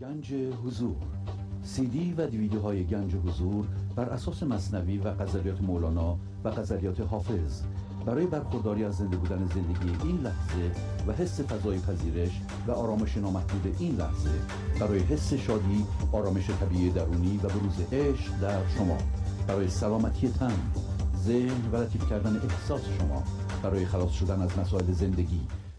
گنج حضور CD و دیویدیوهای گنج حضور بر اساس مثنوی و غزلیات مولانا و غزلیات حافظ برای برخورداری از زنده بودن زندگی این لحظه و حس فضای پذیرش و آرامش نامحدود این لحظه برای حس شادی، آرامش طبیعی درونی و بروز عشق در شما، برای سلامتی تن، ذهن و لطیف کردن احساس شما، برای خلاص شدن از مسائل زندگی،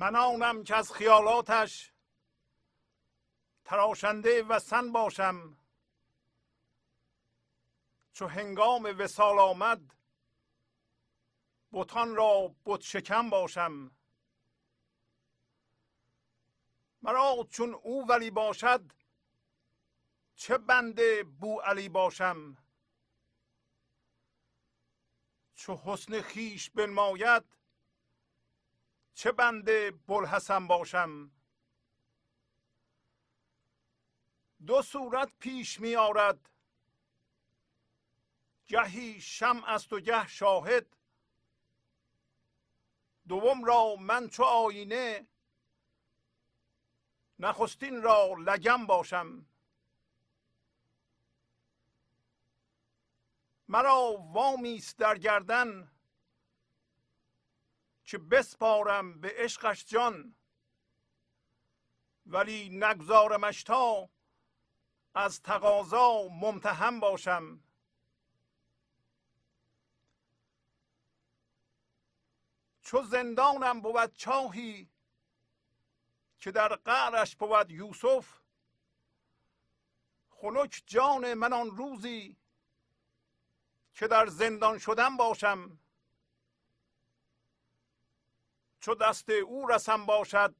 من آنم که از خیالاتش تراشنده وسن باشم، چو هنگام وصال آمد بتان را بت شکم باشم. مرا چون او ولی باشد چه بنده بوعلی باشم. چو حسن خویش بنماید چه بنده بوالحسن باشم. دو صورت پیش می آرد گهی شمع است و گه شاهد، دوم را من چو آینه نخستین را لگم باشم. مرا وامیست در گردن که بسپارم به عشقش جان، ولی نگذارمش تا از تقاضا ممتحن باشم. چو زندانم بود چاهی که در قعرش بود یوسف، خنک جان من آن روزی که در زندان شدن باشم. چو دست او رسم باشد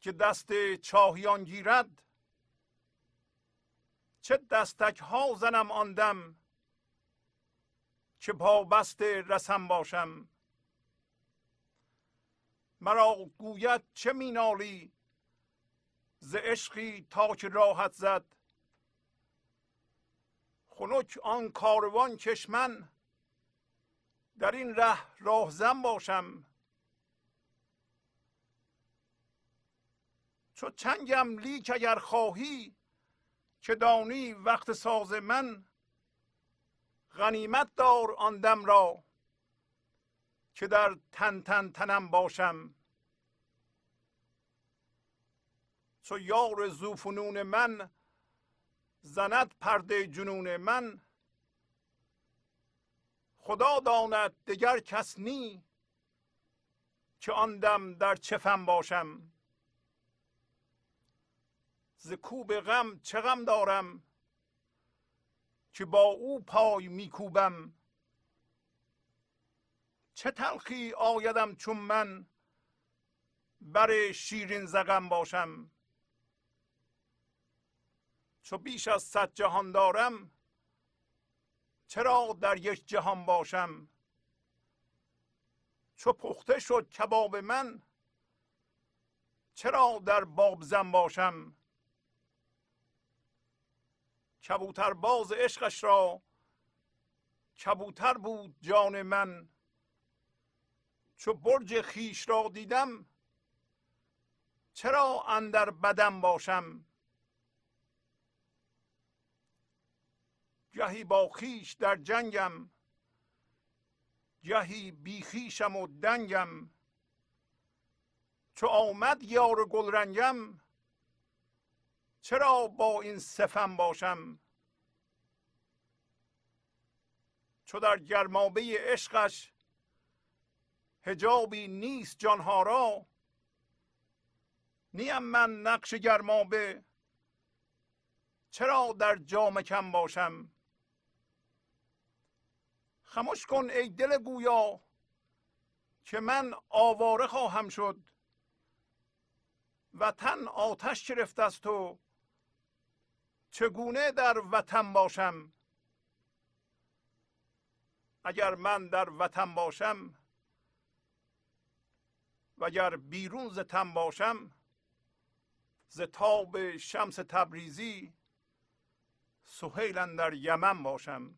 که دست چاهیان گیرد، چه دستک ها زنم آن دم که پابست رسم باشم. مرا گوید چه می نالی ز عشقی تا که راحت زد، خنک آن کاروان کش من در این ره راهزن باشم. چو چنگم لیک اگر خواهی که دانی وقت ساز من، غنیمت دار آن دم را که در تنم باشم. چو یار ذوفنون من زند پرده جنون من، خدا داند دگر کس نی که آن دم در چه فن باشم. ز کوب غم چه غم دارم که با او پای میکوبم. چه تلخی آیدم چون من بر شیرین زغم باشم. چو بیش از 100 جهان دارم چرا در یک جهان باشم. چو پخته شد کباب من چرا در بابزن باشم. کبوتر باز عشقش را کبوتر بود جان من، چو برج خویش را دیدم چرا اندر بدن باشم. گهی با خویش در جنگم گهی بی خویشم و دنگم، چو آمد یار گلرنگم چرا با این صفم باشم. چو در گرمابه عشقش حجابی نیست جانها را، نیم من نقش گرمابه چرا در جام کم باشم. خموش کن ای دل گویا که من آواره خواهم شد، وطن آتش گرفته است و چگونه در وطن باشم. اگر من در وطن باشم وگر بیرون ز تن باشم، ز تاب شمس تبریزی سهیل اندر یمن باشم.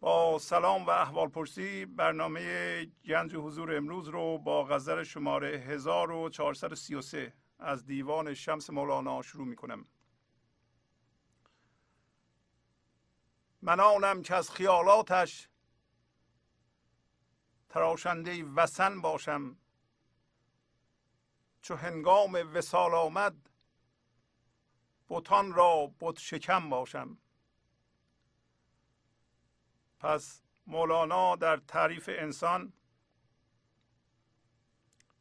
با سلام و احوال پرسی برنامه گنج حضور امروز رو با غزل شماره 1433 از دیوان شمس مولانا شروع می کنم. من آنم که از خیالاتش تراشنده وسن باشم، چو هنگام وصال آمد بتان را بت شکم باشم. پس مولانا در تعریف انسان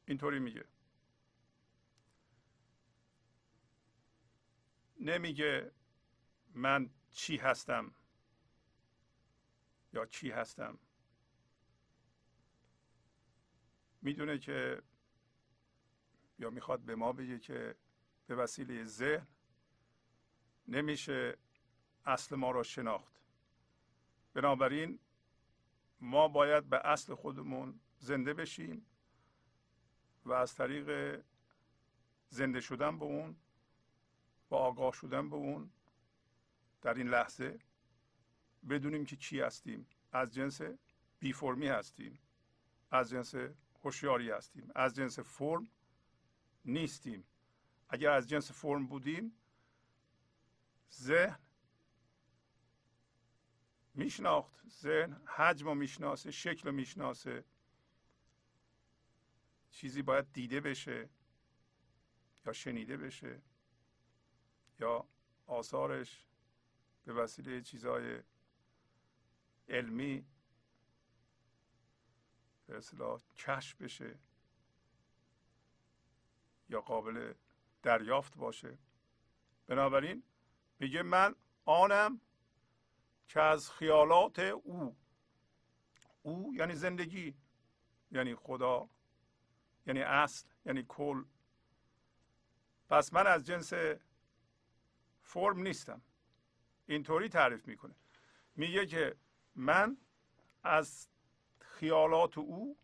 اینطوری میگه، نمیگه من چی هستم یا چی هستم، میدونه که یا میخواد به ما بگه که به وسیله ذهن نمیشه اصل ما را شناخت. بنابراین ما باید به اصل خودمون زنده بشیم و از طریق زنده شدن به اون و آگاه شدن به اون در این لحظه بدونیم که چی هستیم. از جنس بی فرمی هستیم، از جنس هوشیاری هستیم، از جنس فرم نیستیم. اگر از جنس فرم بودیم ذهن میشناخت، ذهن حجم رو میشناسه، شکل رو میشناسه، چیزی باید دیده بشه یا شنیده بشه یا آثارش به وسیله چیزهای علمی به اصطلاح کشف بشه یا قابل دریافت باشه. بنابراین میگه من آنم که از خیالات او یعنی زندگی، یعنی خدا، یعنی اصل، یعنی کل. پس من از جنس فرم نیستم. اینطوری تعریف میکنه، میگه که من از خیالات او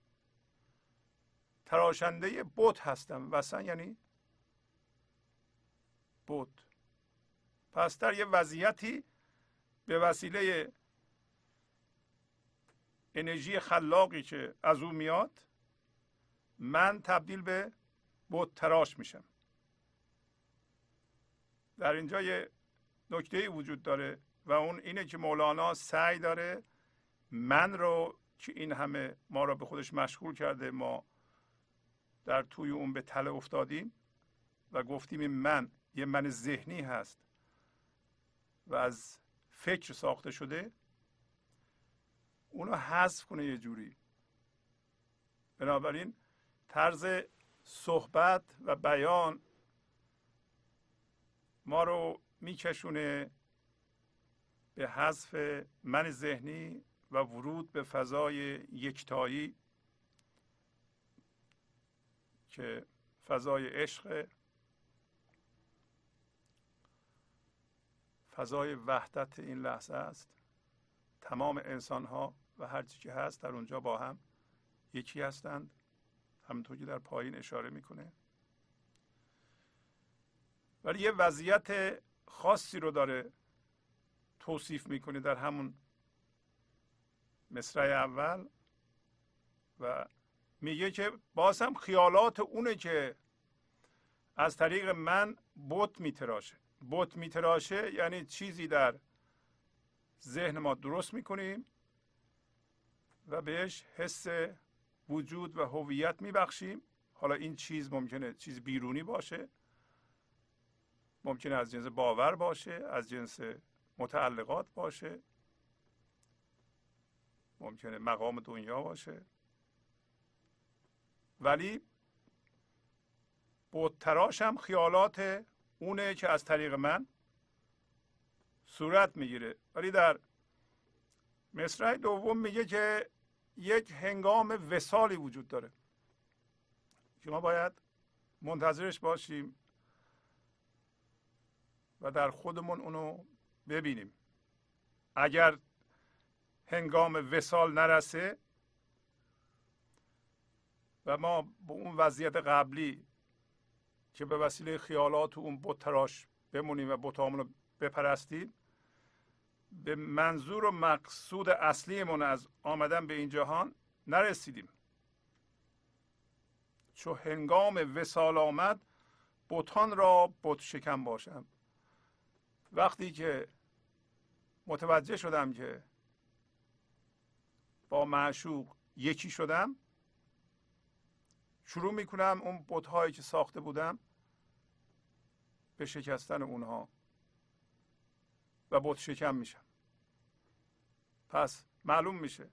تراشنده بت هستم. وسن یعنی بت. پس در یه وضعیتی به وسیله انرژی خلاقی که از او میاد من تبدیل به بت تراش میشم. در اینجا یه نکته‌ای وجود داره و اون اینه که مولانا سعی داره من رو که این همه ما را به خودش مشغول کرده، ما در توی اون به تله افتادیم و گفتیم من یه من ذهنی هست و از فکر ساخته شده، اونو حذف کنه یه جوری. بنابراین طرز صحبت و بیان ما رو میکشونه به حذف من ذهنی و ورود به فضای یکتایی که فضای عشق، فضای وحدت این لحظه است. تمام انسان ها و هر چی که هست در اونجا با هم یکی هستند، همونطور که در پایین اشاره میکنه. ولی یه وضعیت خاصی رو داره توصیف میکنه در همون مصرع اول و میگه که باز هم خیالات اونه که از طریق من بت میتراشه. بت میتراشه یعنی چیزی در ذهن ما درست میکنیم و بهش حس وجود و هویت میبخشیم. حالا این چیز ممکنه چیز بیرونی باشه، ممکنه از جنس باور باشه، از جنس متعلقات باشه، ممکنه مقام دنیا باشه، ولی بت تراش هم خیالات اونه که از طریق من صورت میگیره. ولی در مصرع دوم میگه که یک هنگام وصالی وجود داره که ما باید منتظرش باشیم و در خودمون اونو ببینیم. اگر هنگام وصال نرسه و ما به اون وضعیت قبلی که به وسیله خیالات و اون بت تراش بمونیم و بتامون رو بپرستیم، به منظور و مقصود اصلیمون از آمدن به این جهان نرسیدیم. چو هنگام وصال آمد بتان را بت شکم باشم. وقتی که متوجه شدم که با معشوق یکی شدم، شروع میکنم اون بت‌هایی که ساخته بودم به شکستن اونها و بت شکم میشم. پس معلوم میشه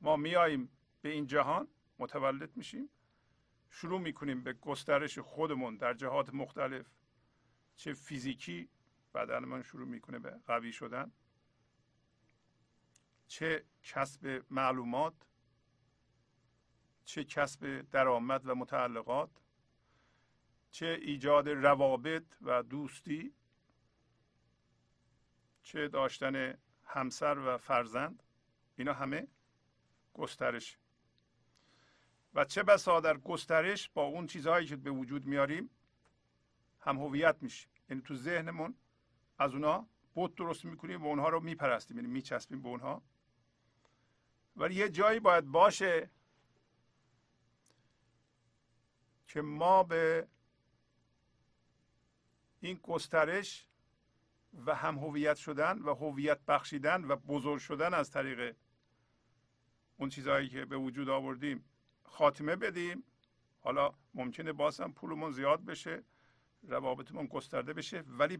ما میاییم به این جهان، متولد میشیم شروع میکنیم به گسترش خودمون در جهات مختلف، چه فیزیکی بدنمون شروع میکنه به قوی شدن، چه کسب معلومات، چه کسب درآمد و متعلقات، چه ایجاد روابط و دوستی، چه داشتن همسر و فرزند، اینا همه گسترش. و چه بسا در گسترش با اون چیزهایی که به وجود میاریم هم هویت میشیم، یعنی تو ذهنمون از اونها بت درست میکنیم و اونها رو میپرستیم، یعنی میچسبیم به اونها. ولی یه جایی باید باشه که ما به این گسترش و هم هویت شدن و هویت بخشیدن و بزرگ شدن از طریق اون چیزهایی که به وجود آوردیم خاتمه بدیم. حالا ممکنه باز هم پولمون زیاد بشه، روابطمون گسترده بشه، ولی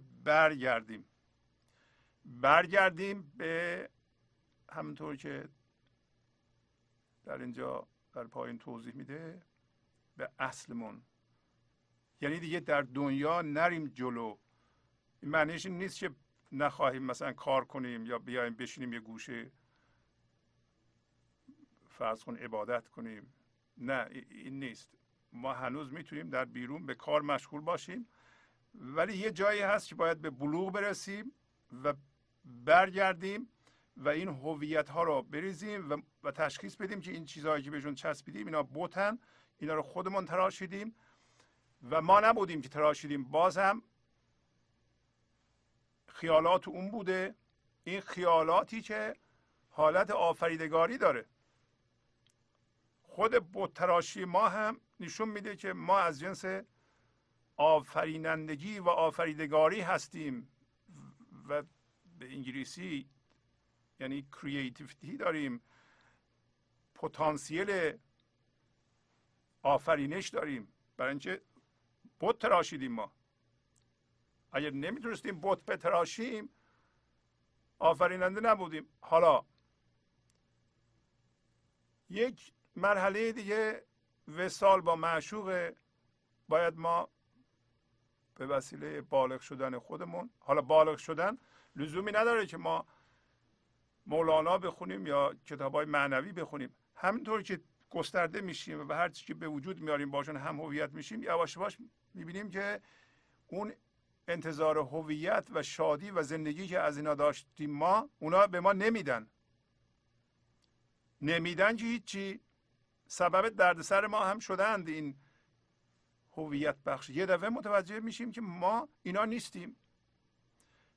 برگردیم به همونطور که در اینجا در پایین توضیح میده به اصلمون. یعنی دیگه در دنیا نریم جلو. این معنیش این نیست که نخواهیم مثلا کار کنیم یا بیایم بشینیم یه گوشه فرض کن عبادت کنیم، نه این نیست. ما هنوز میتونیم در بیرون به کار مشغول باشیم، ولی یه جایی هست که باید به بلوغ برسیم و برگردیم و این هویت ها رو بریزیم و تشخیص بدیم که این چیزهایی که بهشون چسبیدیم اینا بتن، اینا رو خودمون تراشیدیم و ما نبودیم که تراشیدیم، باز هم خیالات اون بوده. این خیالاتی که حالت آفریدگاری داره. خود بت تراشی ما هم نشون میده که ما از جنس آفرینندگی و آفریدگاری هستیم و به انگلیسی یعنی کریتیویتی داریم، پتانسیل آفرینش داریم، برای اینکه بت تراشیدیم ما. اگر نمیتونستیم بت بتراشیم آفریننده نبودیم. حالا یک مرحله دیگه وصال با معشوق، باید ما به وسیله بالغ شدن خودمون، حالا بالغ شدن لزومی نداره که ما مولانا بخونیم یا کتاب‌های معنوی بخونیم، همینطور که گسترده میشیم و هر چیزی که به وجود میاریم باشون هم هویت میشیم، یواش یواش میبینیم که اون انتظار هویت و شادی و زندگی که از اینا داشتیم ما، اونا به ما نمیدن که هیچی، سبب دردسر ما هم شدند این هویت بخش. یه دفعه متوجه میشیم که ما اینا نیستیم.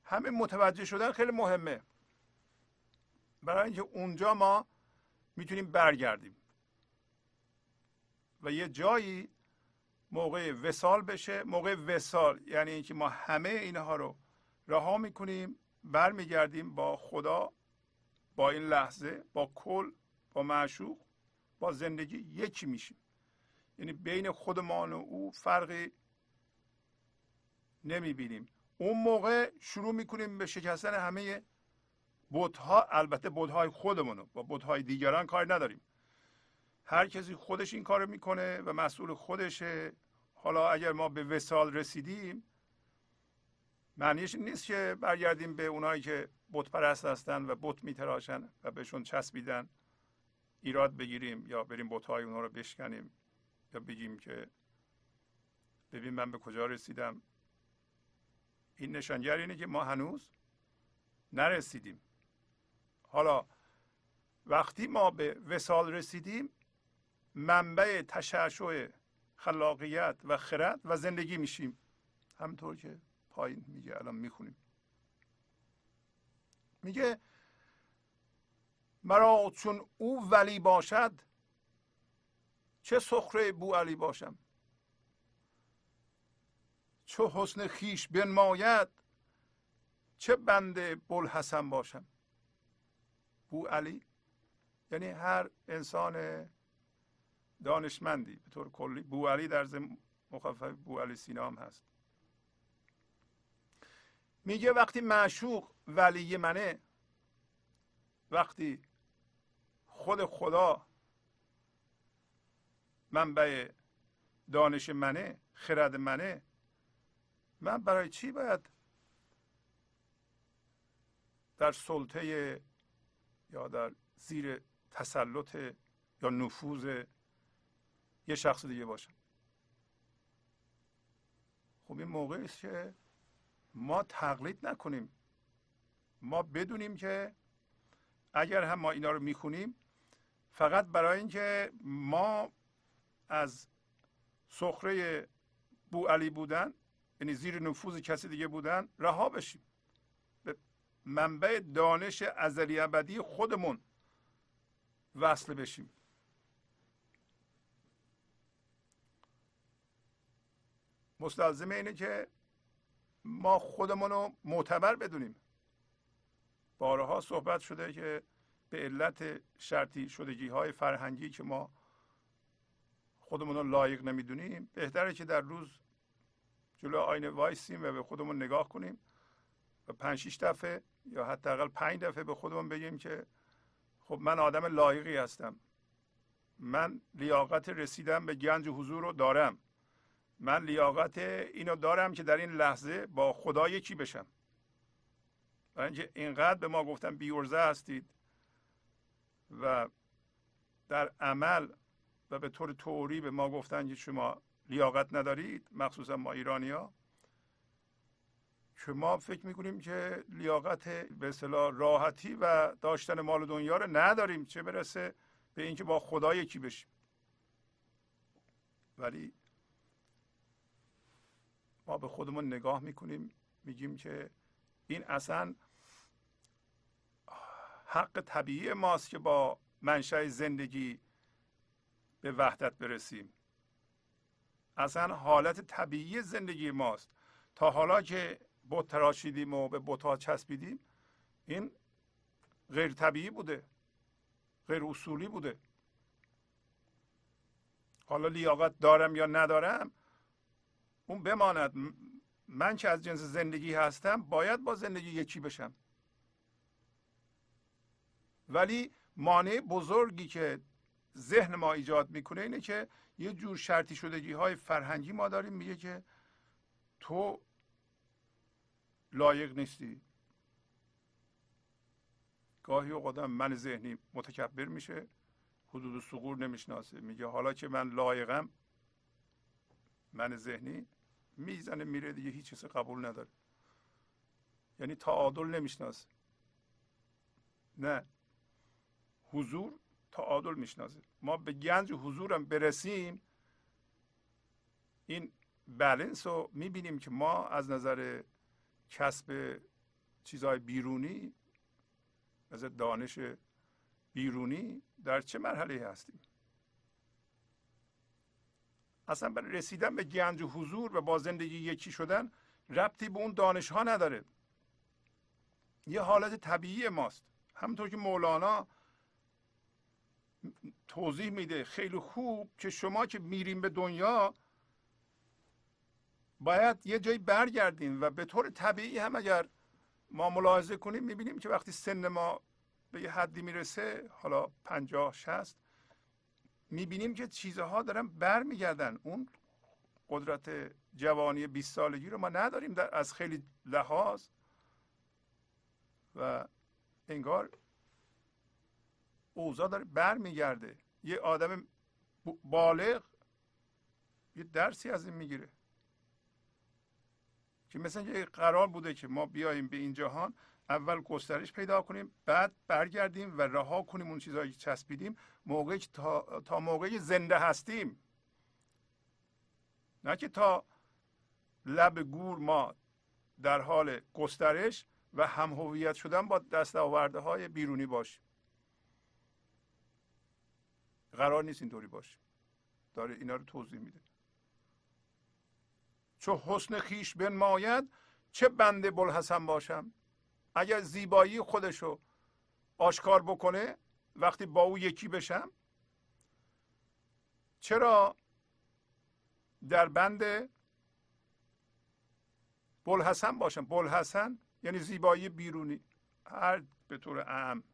همین متوجه شدن خیلی مهمه، برای اینکه اونجا ما میتونیم برگردیم و یه جایی موقع وصال بشه. موقع وصال یعنی اینکه ما همه اینها رو رها میکنیم، برمیگردیم با خدا، با این لحظه، با کل، با معشوق، با زندگی یکی میشیم. یعنی بین خودمان و او فرقی نمیبینیم. اون موقع شروع میکنیم به شکستن همه بت‌ها، البته بت‌های خودمونو، با بت‌های دیگران کاری نداریم. هر کسی خودش این کارو میکنه و مسئول خودشه. حالا اگر ما به وصال رسیدیم معنیش نیست که برگردیم به اونایی که بت پرست هستن و بت میتراشن و بهشون چسبیدن ایراد بگیریم یا بریم بت‌های اونها رو بشکنیم یا بگیم که ببین من به کجا رسیدم. این نشانگر اینه که ما هنوز نرسیدیم. حالا وقتی ما به وصال رسیدیم منبع تشعشع خلاقیت و خرد و زندگی میشیم، همطور که پایین میگه، الان میخونیم، میگه مرا چون او ولی باشد چه سخره بوعلی باشم، چه حسن خویش بنماید چه بند بوالحسن باشم. بوعلی یعنی هر انسان دانشمندی به طور کلی. بوعلی در ضمن مخفف بوعلی سینا هم هست. میگه وقتی معشوق ولی منه، وقتی خود خدا منبع دانش منه، خرد منه، من برای چی باید در سلطه یا در زیر تسلط یا نفوذ یه شخص دیگه باشم؟ خب این موقعی است که ما تقلید نکنیم، ما بدونیم که اگر هم ما اینا رو میخونیم فقط برای اینکه ما از سخره بوعلی بودن، یعنی زیر نفوذ کسی دیگه بودن، رها بشیم، به منبع دانش ازلی ابدی خودمون وصل بشیم. مستلزم اینه که ما خودمون رو معتبر بدونیم. بارها صحبت شده که به علت شرطی شدگی‌های فرهنگی که ما خودمون رو لایق نمیدونیم، بهتره که در روز جلو آینه وایسیم و به خودمون نگاه کنیم و 5-6 دفعه یا حداقل 5 دفعه به خودمون بگیم که خب من آدم لایقی هستم، من لیاقت رسیدن به گنج حضور رو دارم، من لیاقت اینو دارم که در این لحظه با خدا یکی بشم. برای اینکه اینقدر به ما گفتن بیورزه هستید و در عمل و به طور تئوری به ما گفتن که شما لیاقت ندارید، مخصوصا ما ایرانی‌ها، که ما فکر می‌کنیم که لیاقت به اصطلاح راحتی و داشتن مال و دنیا رو نداریم، چه برسه به اینکه با خدا یکی بشیم. ولی ما به خودمون نگاه میکنیم، میگیم که این اصلا حق طبیعی ماست که با منشأ زندگی به وحدت برسیم، اصلا حالت طبیعی زندگی ماست. تا حالا که بت تراشیدیم و به بت‌ها چسبیدیم، این غیر طبیعی بوده، غیر اصولی بوده. حالا لیاقت دارم یا ندارم اون بماند، من که از جنس زندگی هستم باید با زندگی یکی بشم. ولی مانع بزرگی که ذهن ما ایجاد میکنه اینه که یه جور شرطی شدگی های فرهنگی ما داریم، میگه که تو لایق نیستی. گاهی اوقات من ذهنی متکبر میشه، حدود و ثغور نمیشناسه، میگه حالا که من لایقم، من ذهنی میزنه میره دیگه، هیچ چیز قبول نداره، یعنی تعادل نمیشناسه. نه، حضور تعادل میشناسه. ما به گنج حضورم برسیم، این بالانس رو میبینیم که ما از نظر کسب چیزهای بیرونی، از دانش بیرونی در چه مرحله هستیم. اصلا برای رسیدن به گنج حضور و با زندگی یکی شدن ربطی به اون دانش ها نداره، یه حالت طبیعی ماست. همونطور که مولانا توضیح میده خیلی خوب که شما که میریم به دنیا باید یه جایی برگردیم و به طور طبیعی هم اگر ما ملاحظه کنیم میبینیم که وقتی سن ما به یه حدی میرسه، حالا 50-60، میبینیم که چیزها دارن بر میگردن. اون قدرت جوانی 20 سالگی رو ما نداریم از خیلی لحاظ، و انگار اوضاع داره بر میگرده. یه آدم بالغ یه درسی از این میگیره که مثلا یه قرار بوده که ما بیاییم به این جهان، اول گسترش پیدا کنیم، بعد برگردیم و رها کنیم اون چیزهایی که چسبیدیم موقعی که تا موقعی زنده هستیم، نه که تا لب گور ما در حال گسترش و هم هویت شدن با دستاوردهای بیرونی باشیم. قرار نیست اینطوری باشه. داره اینا رو توضیح میده. چو حسن خویش بنماید چه بنده بلحسن باشم. اگر زیبایی خودشو آشکار بکنه وقتی با او یکی بشم، چرا در بند بلحسن باشم؟ بلحسن یعنی زیبایی بیرونی، هر به طور عام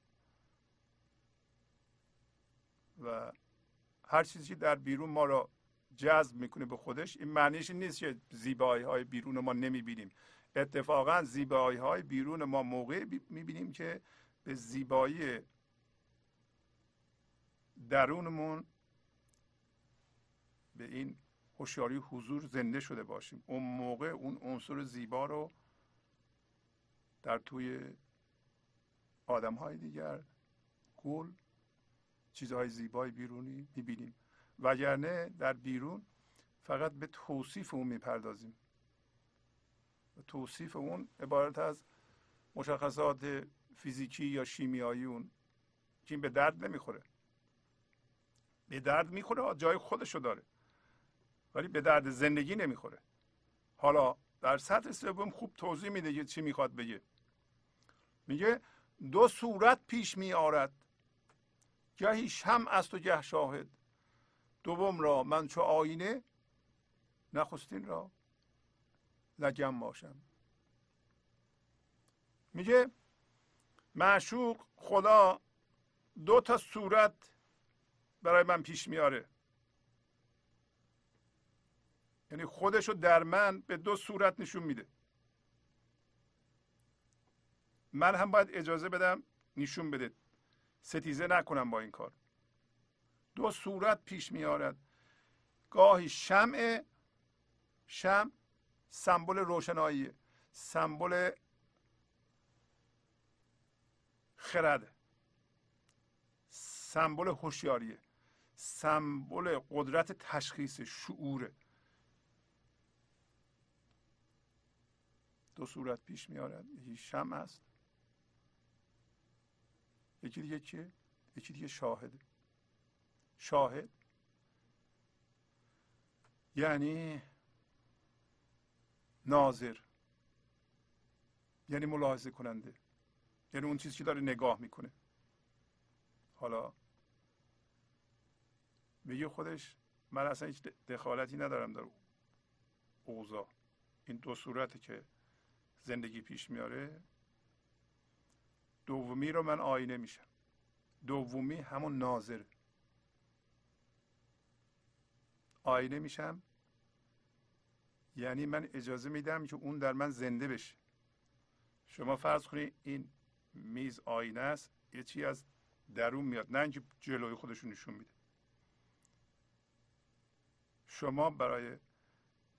و هر چیزی در بیرون ما را جذب میکنه به خودش، این معنیش نیست که زیبایی های بیرون ما نمیبینیم. اتفاقا زیبایی های بیرون ما موقعی میبینیم که به زیبایی درونمون به این هوشیاری حضور زنده شده باشیم. اون موقع اون عنصر زیبا رو در توی آدم های دیگر، گل، چیزهای زیبای بیرونی میبینیم. وگرنه در بیرون فقط به توصیف اون میپردازیم. توصیف اون عبارت از مشخصات فیزیکی یا شیمیایی اون که این به درد نمیخوره. به درد میخوره، جای خودشو داره، ولی به درد زندگی نمیخوره. حالا در سطح سوم خوب توضیح میده چی میخواد بگه. میگه دو صورت پیش میآرد، گهی شمع است و گه شاهد، دوم را من چو آینه، نخستین را لگم باشم. میگه معشوق خدا دو تا صورت برای من پیش میاره، یعنی خودشو در من به دو صورت نشون میده، من هم باید اجازه بدم نشون بده، ستیزه نکنم با این کار. دو صورت پیش میارد، گاهی شمع، شمع سمبل روشنایی، سمبل خرد، سمبل هوشیاری، سمبل قدرت تشخیص، شعور. دو صورت پیش میارد، یکی شمع است، یکی دیگه چیه؟ یکی دیگه شاهده. شاهد یعنی ناظر، یعنی ملاحظه کننده، یعنی اون چیزی که داره نگاه میکنه. حالا میگه خودش من اصلا هیچ دخالتی ندارم در اوضاع. این دو صورتی که زندگی پیش میاره، دومی رو من آینه میشم. دومی همون ناظر، آینه میشم یعنی من اجازه میدم که اون در من زنده بشه. شما فرض کنید این میز آینه است، یه چیزی از درون میاد، نه اینکه جلوی خودشون نشون میده. شما برای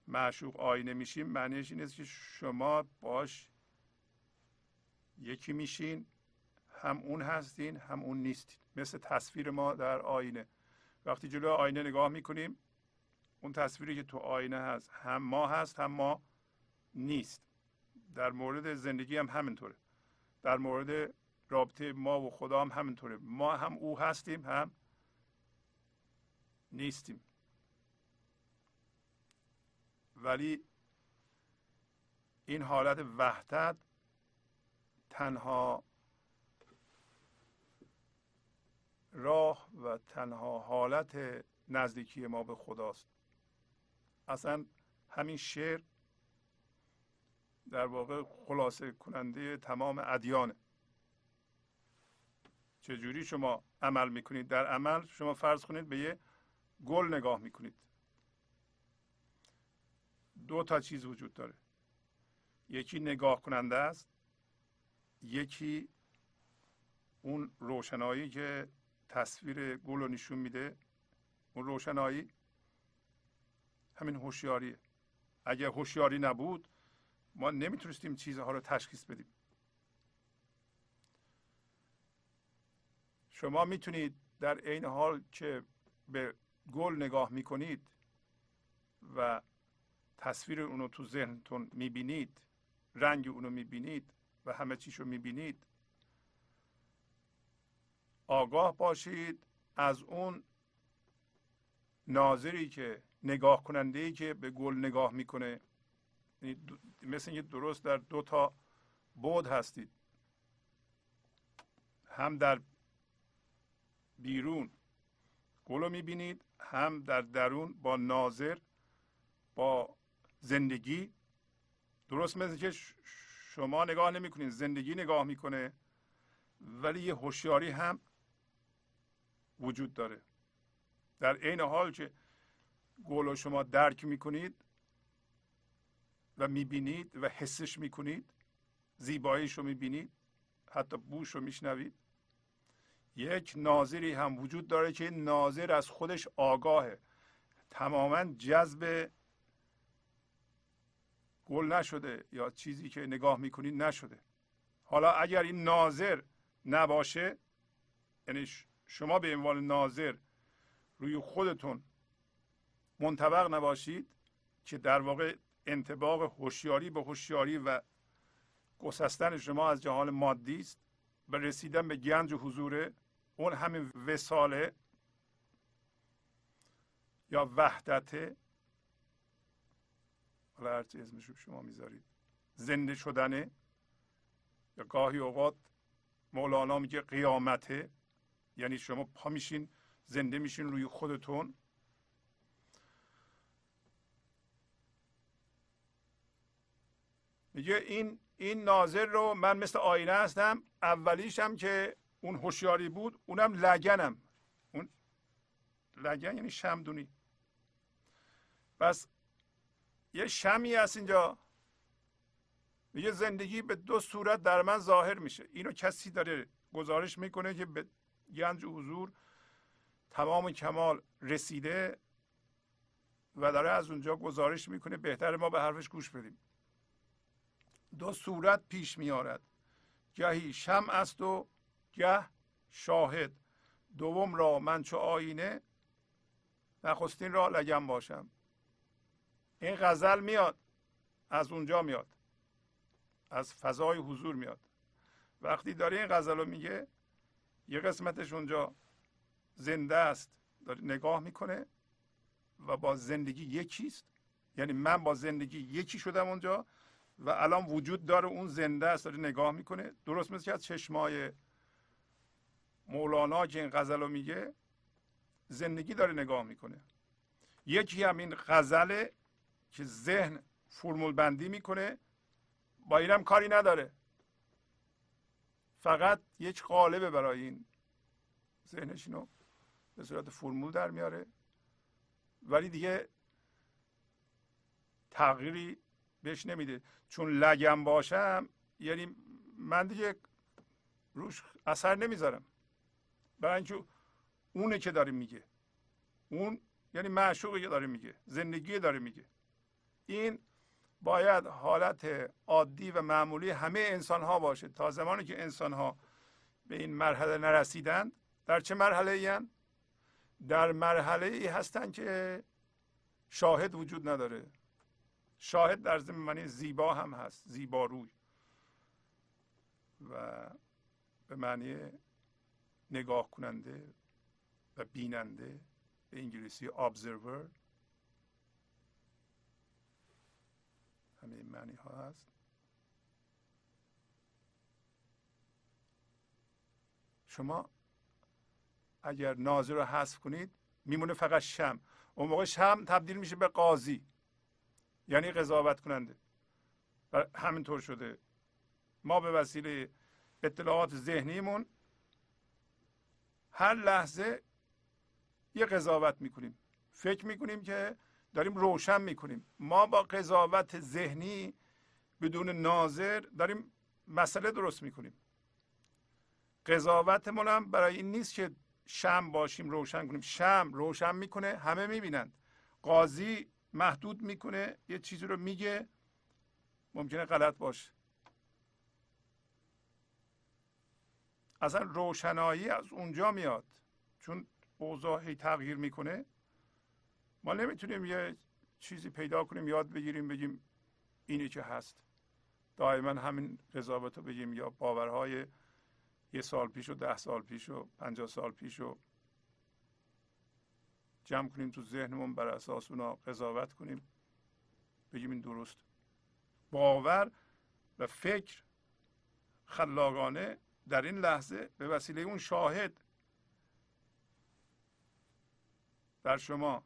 معشوق آینه میشین، معنیش این است که شما باش یکی میشین، هم اون هستین هم اون نیستین. مثل تصویر ما در آینه، وقتی جلوی آینه نگاه میکنیم، اون تصویری که تو آینه هست هم ما هست هم ما نیست. در مورد زندگی هم همینطوره، در مورد رابطه ما و خدا هم همینطوره، ما هم او هستیم هم نیستیم. ولی این حالت وحدت تنها راه و تنها حالت نزدیکی ما به خداست. اصلا همین شعر در واقع خلاصه کننده تمام ادیانه. چجوری شما عمل میکنید؟ در عمل شما فرض کنید به یه گل نگاه میکنید، دو تا چیز وجود داره، یکی نگاه کننده است، یکی اون روشنایی که تصویر گل رو نشون میده. اون روشنایی همین هوشیاریه. اگه هوشیاری نبود ما نمیتونستیم چیزها رو تشخیص بدیم. شما میتونید در عین حال که به گل نگاه میکنید و تصویر اونو تو ذهنتون میبینید، رنگ اونو میبینید و همه چیشو میبینید، آگاه باشید از اون ناظری که نگاه کننده‌ای که به گل نگاه میکنه. مثل اینکه درست در دو تا بعد هستید، هم در بیرون گل رو میبینید، هم در درون با ناظر، با زندگی. درست مثل که شما نگاه نمیکنید، زندگی نگاه میکنه، ولی یه هوشیاری هم وجود داره. در عین حال که قول شما درک میکنید و میبینید و حسش میکنید، زیباییش رو میبینید، حتی بوش رو میشنوید. یک ناظری هم وجود داره که این ناظر از خودش آگاهه، تماما جذب گل نشده یا چیزی که نگاه میکنید نشده. حالا اگر این ناظر نباشه، یعنی شما به عنوان ناظر روی خودتون منطبق نباشید که در واقع انطباق هوشیاری به هوشیاری و گسستن شما از جهان مادی است و رسیدن به گنج حضور، اون همین وصاله یا وحدته، حالا هرچی اسمشو شما میذارید، زنده شدنه، یا گاهی اوقات مولانا میگه قیامته، یعنی شما پا میشین زنده میشین روی خودتون. میگه این ناظر رو من مثل آینه هستم، اولیشم که اون هوشیاری بود، اونم لگنم، اون لگن یعنی شمدونی. پس یه شمی هست اینجا. میگه زندگی به دو صورت در من ظاهر میشه. اینو کسی داره گزارش میکنه که به گنج حضور تمام کمال رسیده و داره از اونجا گزارش میکنه، بهتر ما به حرفش گوش بدیم. دو صورت پیش میارد، گهی شمع است و گه شاهد، دوم را من چو آینه نخستین را لگن باشم. این غزل میاد از اونجا، میاد از فضای حضور میاد. وقتی داره این غزل رو میگه، یه قسمتش اونجا زنده است، داره نگاه میکنه و با زندگی یکیست، یعنی من با زندگی یکی شدم اونجا و الان وجود داره، اون زنده است داره نگاه میکنه. درست مثل که از چشمای مولانا که این غزل رو میگه، زندگی داره نگاه میکنه. یکی هم این غزله که ذهن فرمول بندی میکنه، با اینم کاری نداره، فقط یک قالبه برای این، ذهنش اینو به صورت فرمول در میاره، ولی دیگه تغییری بهش نمیده. چون لگن باشم یعنی من دیگه روش اثر نمیذارم، برای اینکه اونه که داره میگه، اون یعنی معشوقی که داره میگه، زندگی داره میگه. این باید حالت عادی و معمولی همه انسان ها باشه. تا زمانی که انسان ها به این مرحله نرسیدند، در چه مرحله این؟ در مرحله ای هستند که شاهد وجود نداره. شاهد در ضمن معنی زیبا هم هست، زیبا روی، و به معنی نگاه کننده و بیننده، به انگلیسی observer، همین معنی ها هست. شما اگر ناظر رو حذف کنید، میمونه فقط شمع. اون موقع شمع تبدیل میشه به قاضی، یعنی قضاوت کننده. و همینطور شده، ما به وسیله اطلاعات ذهنیمون هر لحظه یه قضاوت میکنیم، فکر میکنیم که داریم روشن میکنیم. ما با قضاوت ذهنی بدون ناظر داریم مسئله درست میکنیم. قضاوتمون هم برای این نیست که شمع باشیم روشن کنیم، شمع روشن میکنه، همه میبینند. قاضی محدود میکنه، یه چیزی رو میگه، ممکنه غلط باشه. اصلا روشنایی از اونجا میاد، چون اوضاعی تغییر میکنه. ما نمیتونیم یه چیزی پیدا کنیم، یاد بگیریم، بگیم اینی که هست. دائما همین قضاوت رو بگیم، یا باورهای یه سال پیش و 10 سال پیش و 50 سال پیش و جمع کنیم تو ذهنمون، بر اساس اونا قضاوت کنیم، بگیم این درست. باور و فکر خلاقانه در این لحظه به وسیله اون شاهد در شما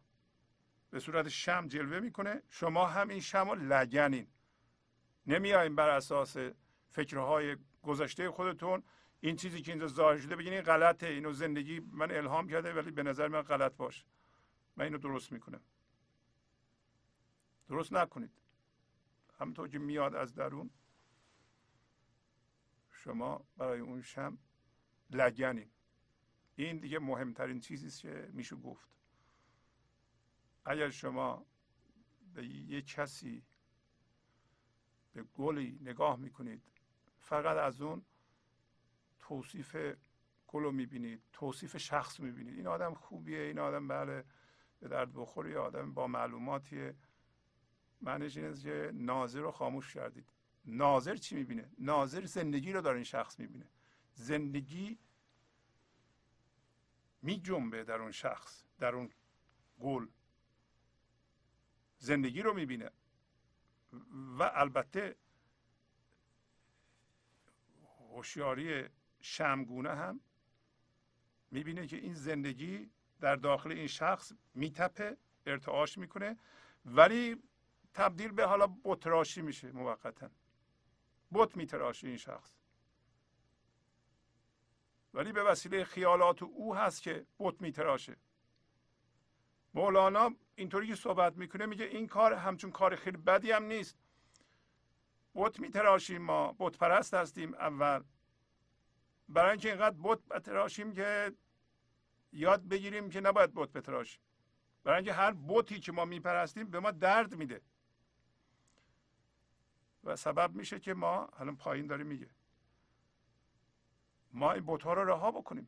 به صورت شمع جلوه میکنه. شما هم این شمع لگنین، نمیاییم بر اساس فکرهای گذشته خودتون این چیزی که اینجا ظاهر شده بگین این غلطه، اینو زندگی من الهام کرده ولی به نظر من غلط باشه، من اینو درست میکنم. درست نکنید. همونطور که میاد از درون شما برای اون شمع لگنید. این دیگه مهمترین چیزیست که میشه گفت. اگر شما به یک کسی، به گلی نگاه میکنید، فقط از اون توصیف گل رو میبینید، توصیف شخص میبینید، این آدم خوبیه، این آدم بله به درد بخوره، آدم با معلوماتیه، معنیش این است که ناظر رو خاموش کردید. ناظر چی میبینه؟ ناظر زندگی رو داره این شخص میبینه. زندگی میجنبه در اون شخص، در اون گل زندگی رو میبینه و البته هوشیاری شمعگونه هم میبینه که این زندگی در داخل این شخص میتپه، ارتعاش میکنه، ولی تبدیل به حالا بتراشی میشه، موقتا بت میتراشه این شخص، ولی به وسیله خیالات او هست که بت میتراشه. مولانا اینطوری که صحبت میکنه میگه این کار همچون کار خیلی بدی هم نیست. بت میتراشیم، ما بت پرست هستیم اول، برای اینکه اینقدر بت بتراشیم که یاد بگیریم که نباید بت بتراشیم، برای اینکه هر بتی که ما میپرستیم به ما درد میده و سبب میشه که ما الان پایین داره میگه ما این بت‌ها رو رها بکنیم.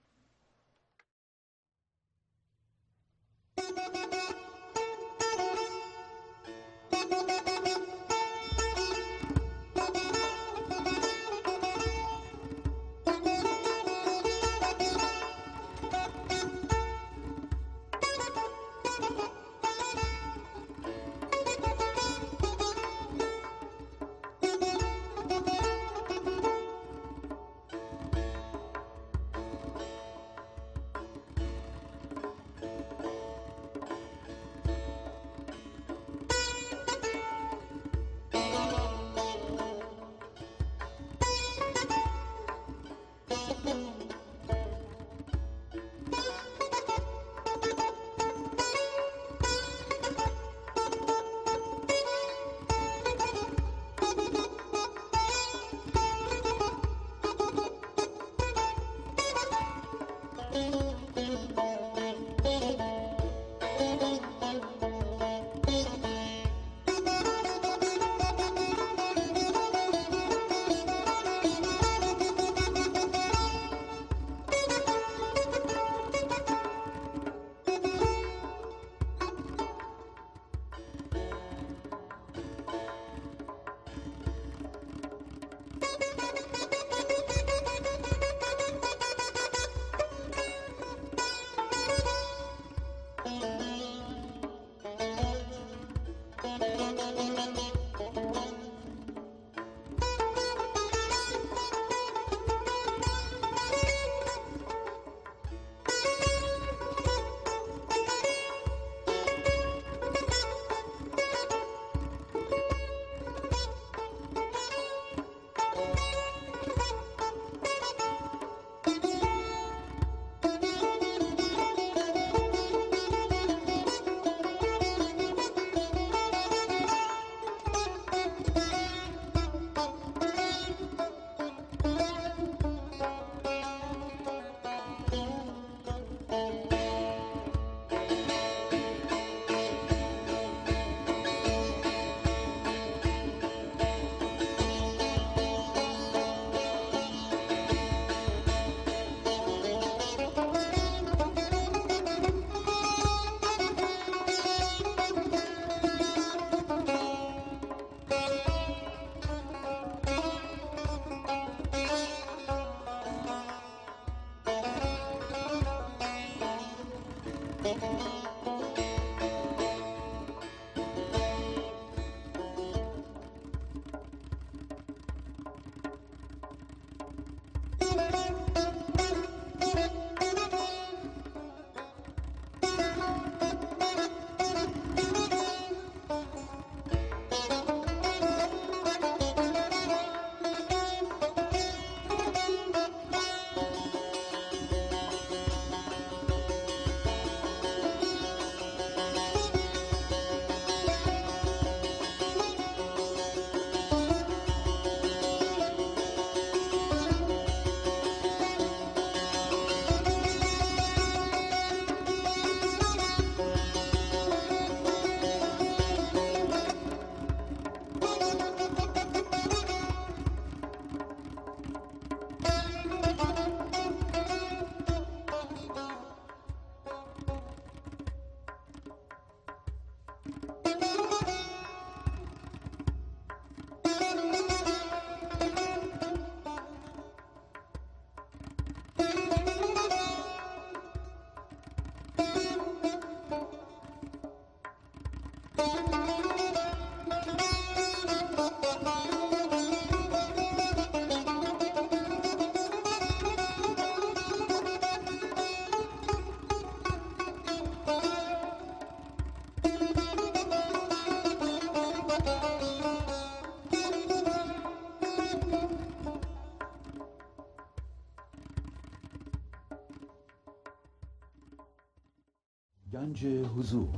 گنج حضور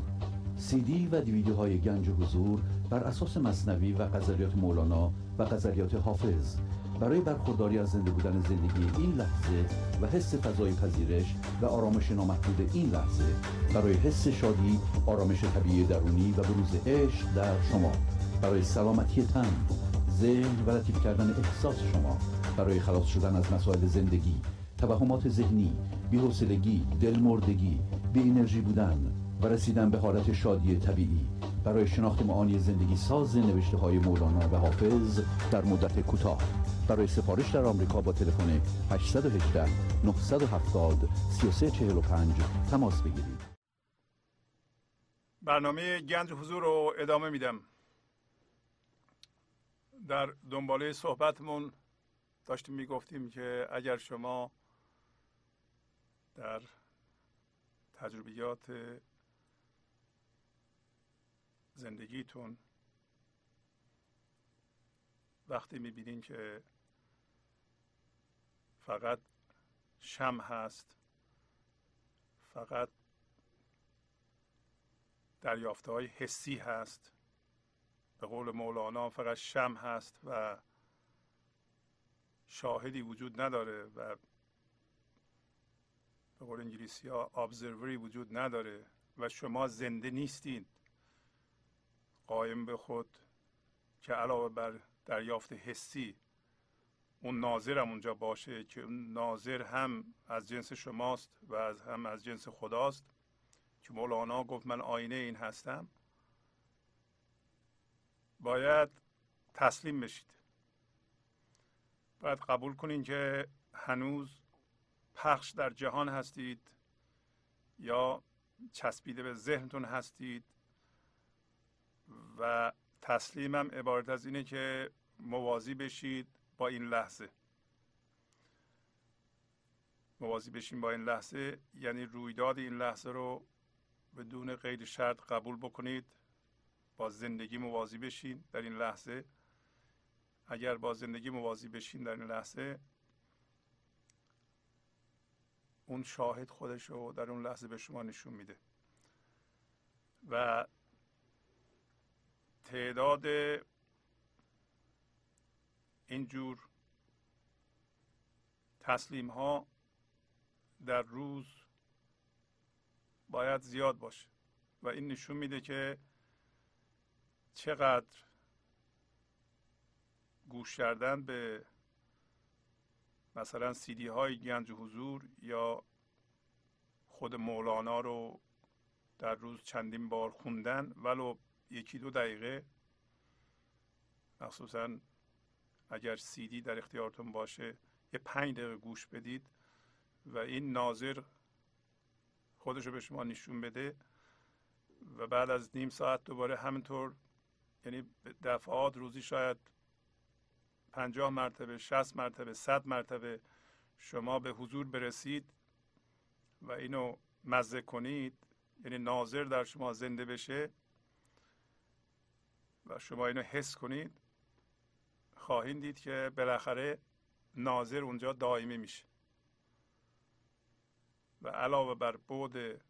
CD و DVD های گنج حضور بر اساس مثنوی و غزلیات مولانا و غزلیات حافظ برای برخورداری از زنده بودن زندگی این لحظه و حس فضای پذیرش و آرامش نامحدود این لحظه برای حس شادی، آرامش طبیعی درونی و بروز عشق در شما، برای سلامتی تن، ذهن و لطیف کردن احساس شما، برای خلاص شدن از مسائل زندگی، توهمات ذهنی، بی‌حوصلگی، دلمردگی، بی انرژی بودن و رسیدن به حالت شادی طبیعی، برای شناخت معانی زندگی ساز نوشته‌های مولانا و حافظ در مدت کوتاه. برای سفارش در آمریکا با تلفن 818 970 3345 تماس بگیرید. برنامه گنج حضور رو ادامه میدم. در دنباله صحبتمون داشتیم میگفتیم که اگر شما در تجربیات زندگیتون وقتی میبینین که فقط شمع هست، فقط دریافتهای حسی هست، به قول مولانا فقط شمع هست و شاهدی وجود نداره و به قول انگلیسی ها ابزروری وجود نداره و شما زنده نیستید، قائم به خود، که علاوه بر دریافت حسی اون ناظر هم اونجا باشه که ناظر هم از جنس شماست و هم از جنس خداست که مولانا گفت من آینه این هستم، باید تسلیم بشید. باید قبول کنین که هنوز پخش در جهان هستید یا چسبیده به ذهنتون هستید و تسلیم هم عبارت از اینه که موازی بشید با این لحظه. موازی بشین با این لحظه یعنی رویداد این لحظه رو بدون قید شرط قبول بکنید، با زندگی موازی بشین در این لحظه. اگر با زندگی موازی بشین در این لحظه، اون شاهد خودش رو در اون لحظه به شما نشون میده و تعداد اینجور تسلیم ها در روز باید زیاد باشه و این نشون میده که چقدر گوش کردن به مثلا CD های گنج حضور یا خود مولانا رو در روز چندین بار خوندن، ولو 1-2 دقیقه، مخصوصا اگر CD در اختیارتون باشه، یه 5 دقیقه گوش بدید و این ناظر خودشو به شما نشون بده و بعد از نیم ساعت دوباره همینطور، یعنی دفعات روزی شاید 50 مرتبه، 60 مرتبه، 100 مرتبه شما به حضور برسید و اینو مزه کنید، یعنی ناظر در شما زنده بشه و شما اینو حس کنید، خواهید دید که بالاخره ناظر اونجا دائمی میشه و علاوه بر بعد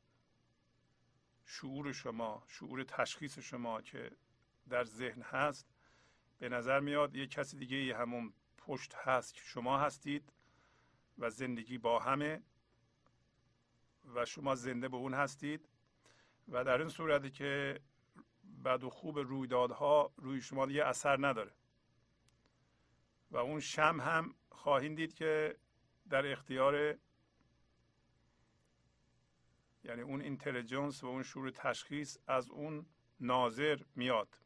شعور شما، شعور تشخیص شما که در ذهن هست، به نظر میاد یه کسی دیگه همون پشت هست که شما هستید و زندگی با همه و شما زنده به اون هستید و در این صورتی که بد و خوب رویدادها روی شما دیگه اثر نداره و اون شمع هم خواهید دید که در اختیار، یعنی اون اینتلیجنس و اون شعور تشخیص از اون ناظر میاد،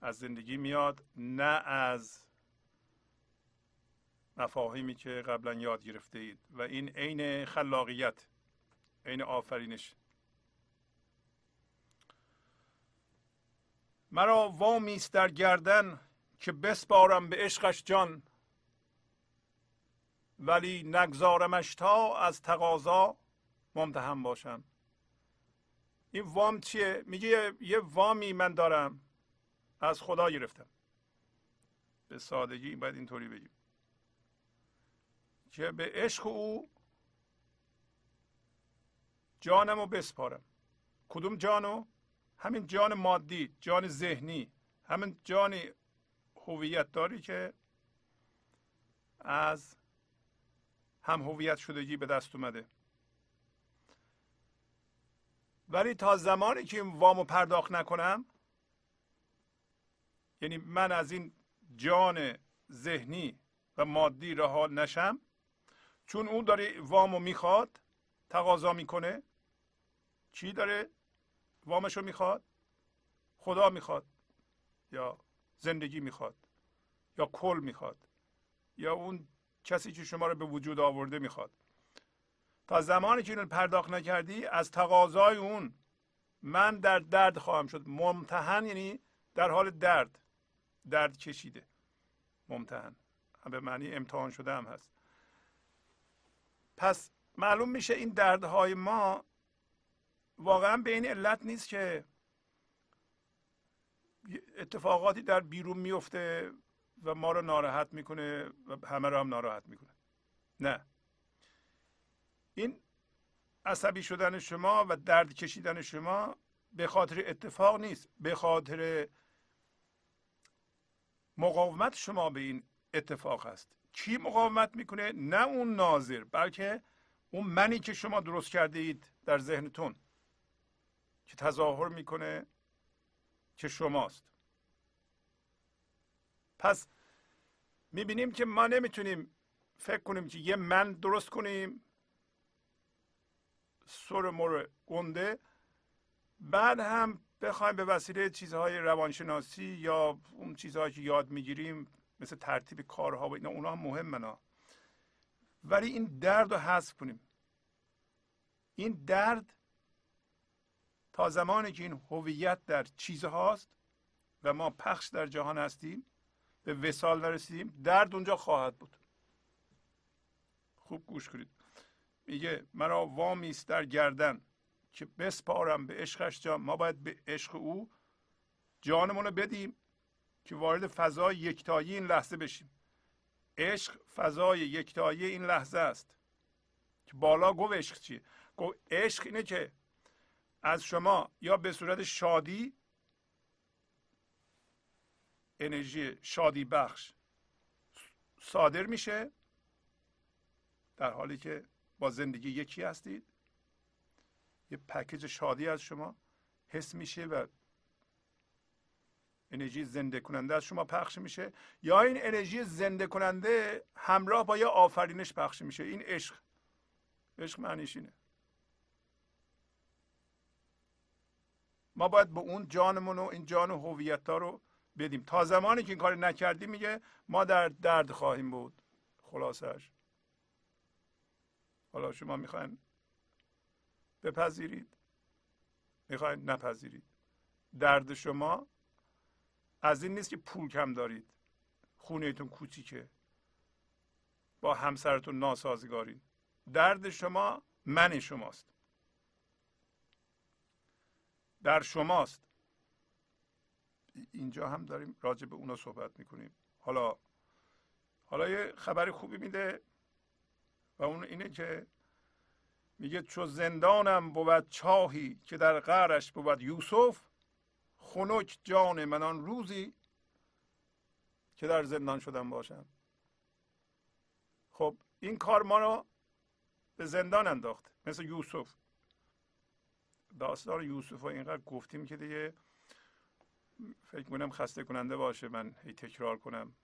از زندگی میاد، نه از مفاهیمی که قبلا یاد گرفته اید و این عین خلاقیت، عین آفرینش. مرا وامیست در گردن که بسپارم به عشقش جان، ولی نگذارمش تا از تقاضا ممتحن باشم. این وام چیه؟ میگه یه وامی من دارم از خدا گرفتم. به سادگی باید اینطوری بگیم که به عشق او جانمو بسپارم. کدوم جانو؟ همین جان مادی، جان ذهنی، همین جان هویت داری که از هم هویت شدگی به دست اومده. ولی تا زمانی که این وامو پرداخت نکنم، یعنی من از این جان ذهنی و مادی رها نشم، چون اون داره وامو میخواد، تقاضا میکنه. چی داره وامشو میخواد؟ خدا میخواد، یا زندگی میخواد، یا کل میخواد، یا اون کسی که شما رو به وجود آورده میخواد. تا زمانی که اینو پرداخت نکردی، از تقاضای اون من در درد خواهم شد. ممتحن یعنی در حال درد، درد کشیده. ممتحن به معنی امتحان شده هم هست. پس معلوم میشه این دردهای ما واقعا به این علت نیست که اتفاقاتی در بیرون میفته و ما رو ناراحت میکنه و همه رو هم ناراحت میکنه. نه، این عصبی شدن شما و درد کشیدن شما به خاطر اتفاق نیست، به خاطر مقاومت شما به این اتفاق است. کی مقاومت میکنه؟ نه اون ناظر، بلکه اون منی که شما درست کرده اید در ذهنتون که تظاهر میکنه که شماست. پس میبینیم که ما نمیتونیم فکر کنیم که یه من درست کنیم سر مور گنده، بعد هم بخوایم به وسیله چیزهای روانشناسی یا اون چیزهایی که یاد میگیریم مثل ترتیب کارها و اینا، اونا هم مهمنا، ولی این درد رو حذف کنیم. این درد تا زمانی که این هویت در چیزهاست و ما پخش در جهان هستیم، به وصال نرسیدیم، درد اونجا خواهد بود. خوب گوش کنید. میگه مرا وامی است در گردن که بسپارم به عشقش جان. ما باید به عشق او جانمون رو بدیم که وارد فضای یکتایی این لحظه بشیم. عشق فضای یکتایی این لحظه است که بالا گفت عشق چیه؟ گفت عشق اینه که از شما یا به صورت شادی، انرژی شادی بخش صادر میشه در حالی که با زندگی یکی هستید، یه پکیج شادی از شما حس میشه و انرژی زنده کننده از شما پخش میشه، یا این انرژی زنده کننده همراه با یه آفرینش پخش میشه. این عشق. عشق معنیش اینه. ما باید به اون جانمون و این جان و هویت‌ها رو بدیم. تا زمانی که این کار نکردیم، میگه ما در درد خواهیم بود. خلاصش. حالا شما میخواین بپذیرید، میخواین نپذیرید. درد شما از این نیست که پول کم دارید، خونهتون کوچیکه، با همسرتون ناسازگاری. درد شما من شماست، در شماست. اینجا هم داریم راجع به اونا صحبت میکنیم. حالا یه خبر خوبی میده و اون اینه که میگه چو زندانم بود چاهی که در قعرش بود یوسف، خنک جان من آن روزی که در زندان شدم باشم. خب این کار ما رو به زندان انداخت، مثل یوسف. داستان یوسف رو اینقدر گفتیم که دیگه فکر کنم خسته کننده باشه من هی تکرار کنم،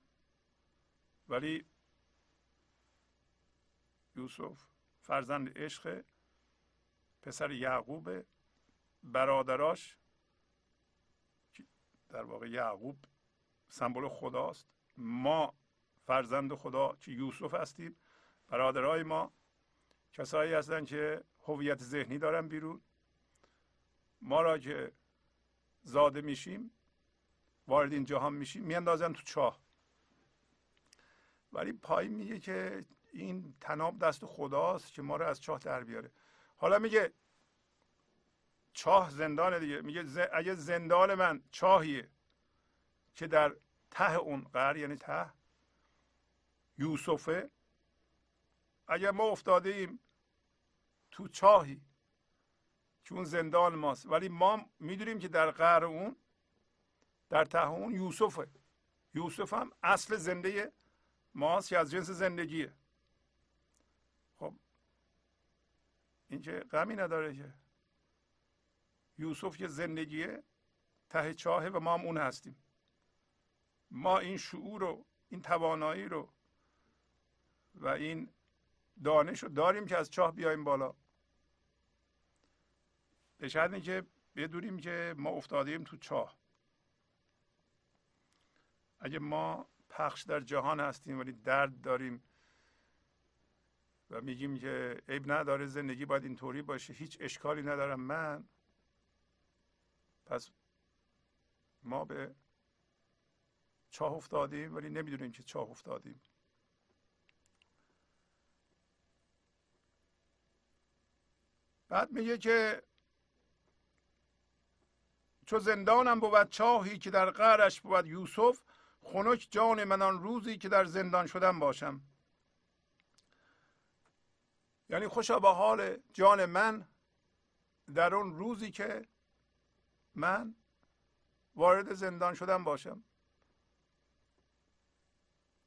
ولی یوسف فرزند عشق، پسر یعقوب، برادراش در واقع یعقوب سمبل خداست، ما فرزند خدا که یوسف هستیم. برادرای ما کسایی هستند که هویت ذهنی دارن بیرون. ما را که زاده میشیم وارد این جهان میشیم میاندازن تو چاه. ولی پای میگه که این تناب دست خداست که ما رو از چاه در بیاره. حالا میگه چاه زندانه دیگه، میگه اگه زندان من چاهیه که در ته اون قر، یعنی ته یوسفه، اگه ما افتاده ایم تو چاهی که اون زندان ماست، ولی ما میدونیم که در قعر اون، در ته اون یوسفه، یوسف هم اصل زنده ماست که از جنس زندگیه. خب این که غمی نداره که، یوسف که زندگیه، ته چاهه و ما هم اون هستیم. ما این شعور رو، این توانایی رو و این دانش رو داریم که از چاه بیایم بالا. به شرطی که بدونیم که ما افتادیم تو چاه. اگه ما پخش در جهان هستیم ولی درد داریم و میگیم که عیب نداره زندگی باید اینطوری باشه، هیچ اشکالی ندارم من، پس ما به چاه افتادیم ولی نمیدونیم که چاه افتادیم. بعد میگه که چو زندانم بود چاهی که در قعرش بود یوسف، خنک جان من آن روزی که در زندان شدم باشم. یعنی خوشا به حال جان من در اون روزی که من وارد زندان شدم باشم.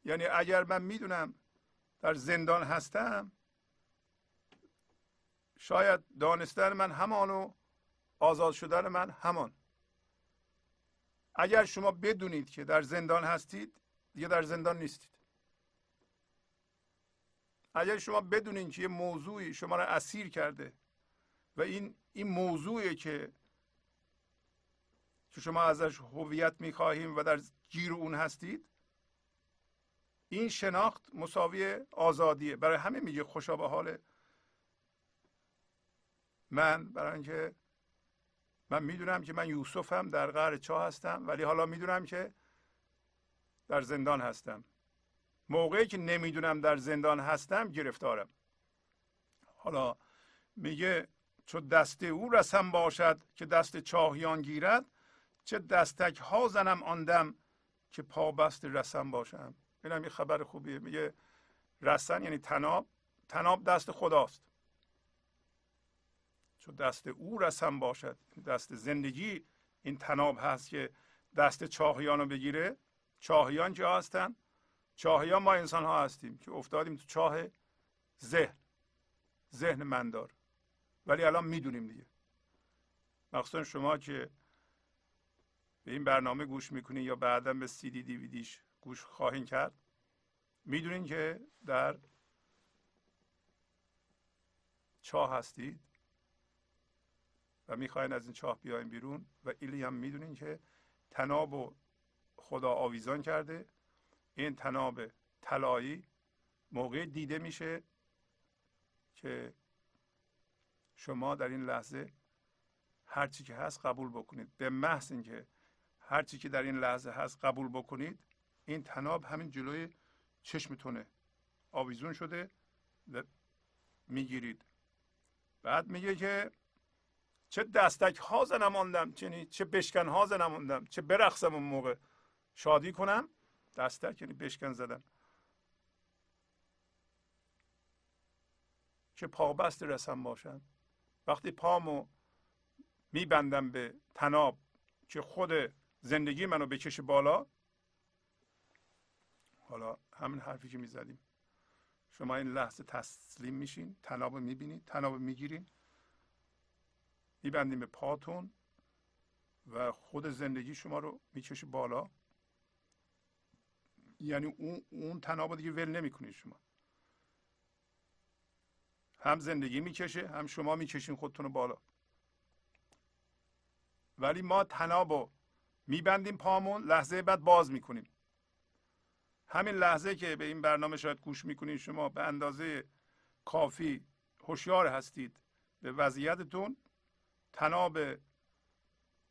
یعنی اگر من میدونم در زندان هستم، شاید دانستن من همان و آزاد شدن من همان. اگر شما بدونید که در زندان هستید، دیگه در زندان نیستید. اگر شما بدونید که یه موضوعی شما را اسیر کرده و این موضوعی که شما ازش هویت می‌خواهیم و در گیر اون هستید، این شناخت مساوی آزادیه. برای همه میگه خوشا به حال من، برای اینکه من میدونم که من یوسفم، در قعر چاه هستم، ولی حالا میدونم که در زندان هستم. موقعی که نمیدونم در زندان هستم گرفتارم. حالا میگه چو دست او رسم باشد که دست چاهیان گیرد، چه دستک ها زنم آن دم که پابست رسم باشم. اینم یه خبر خوبیه. میگه رسن یعنی تناب، تناب دست خداست. چو دست او رسم باشد، دست زندگی این تناب هست که دست چاهیان رو بگیره. چاهیان کیا هستن؟ چاهیان ما انسان ها هستیم که افتادیم تو چاه ذهن، ذهن مندار. ولی الان میدونیم دیگه، مخصوصا شما که به این برنامه گوش میکنین یا بعدا به CD DVDش گوش خواهین کرد، میدونین که در چاه هستید و میخواین از این چاه بیاین بیرون. و ایلی هم میدونین که تناب و خدا آویزان کرده، این تناب طلایی موقع دیده میشه که شما در این لحظه هرچی که هست قبول بکنید. به محض اینکه هرچی که در این لحظه هست قبول بکنید، این تناب همین جلوی چشمتونه آویزون شده و میگیرید. بعد میگه که چه دستک ها زنماندم، چه بشکن ها زنماندم، چه برقصم اون موقع شادی کنم. دستک یعنی بشکن زدن. که پابست رسم باشن. وقتی پامو میبندم به تناب که خود زندگی منو بکشه بالا، حالا همین حرفی که میزدیم، شما این لحظه تسلیم میشین، تنابو میبینید، تنابو میگیرین، میبندیم به پاتون و خود زندگی شما رو میکشه بالا. یعنی اون تنابو دیگه ول نمیکنید. شما هم زندگی میکشه، هم شما میکشین خودتون رو بالا. ولی ما تنابو میبندیم پامون، لحظه بعد باز میکنیم. همین لحظه که به این برنامه شاید گوش میکنین، شما به اندازه کافی هوشیار هستید به وضعیتتون، تناب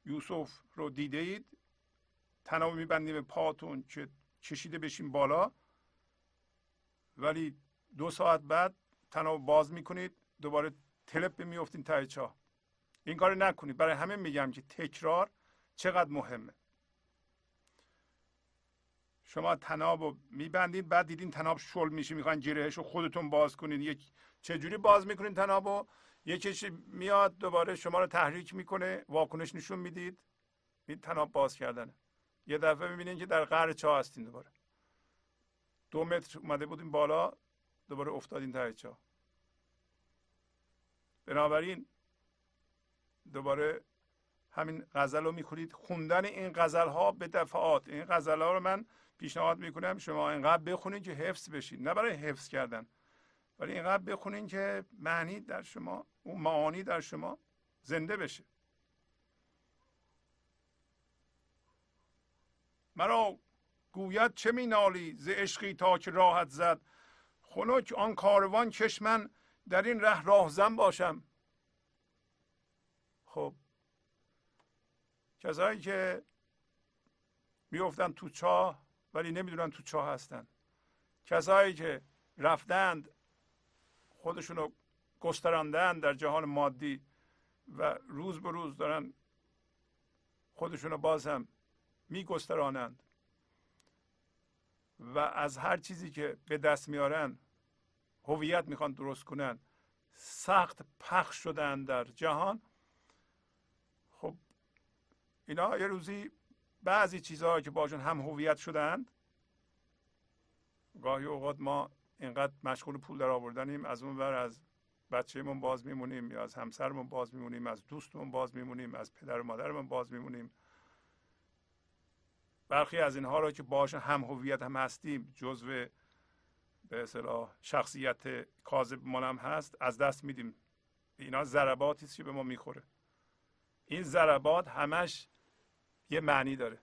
یوسف رو دیده اید تناب میبندیم به پاتون که کشیده بشیم بالا، ولی 2 ساعت بعد تناب باز میکنید دوباره تلپ میفتین ته چاه. این کار نکنید. برای همه میگم که تکرار چقدر مهمه. شما تناب رو میبندید، بعد دیدین تناب شل میشه، میخواین جریهش رو خودتون باز کنید. یک چجوری باز میکنین تناب رو؟ یکیش میاد دوباره شما رو تحریک میکنه، واکنش نشون میدید، این تناب باز کردنه. یه دفعه میبینین که در قعر چاه هستین، دوباره 2 متر اومده بودین بالا، دوباره افتادین ته چاه. بنابراین دوباره همین غزل رو میخونید. خوندن این غزل ها به دفعات، این غزل ها رو من پیشنهاد میکنم شما اینقدر بخونید که حفظ بشید، نه برای حفظ کردن، ولی اینقدر بخونید که معنی در شما، اون معانی در شما زنده بشه. مرا گوید چه مینالی ز عشقی تا که راحت زد، خنک آن کاروان کش من در این ره راهزن باشم. خب کسایی که میافتن تو چاه ولی نمیدونن تو چاه هستن، کسایی که رفتند خودشون رو گستراندند در جهان مادی و روز به روز دارن خودشون رو باز هم میگسترانند و از هر چیزی که به دست میارن هویت میخوان درست کنن، سخت پخش شدن در جهان. خب اینا یه روزی بعضی چیزها که باشون هم هویت شدند، گاهی اوقات ما اینقدر مشغول پول در آوردنیم، از اون ور از بچه‌مون باز میمونیم، یا از همسرمون باز میمونیم، از دوستمون باز میمونیم، از پدر و مادرمون باز میمونیم. برخی از اینها را که باشون هم هویت هم هستیم، جزو به اصطلاح شخصیت کاذب منم هست، از دست میدیم. اینا ضرباتی است که به ما میخوره. این ضربات همش یه معنی داره.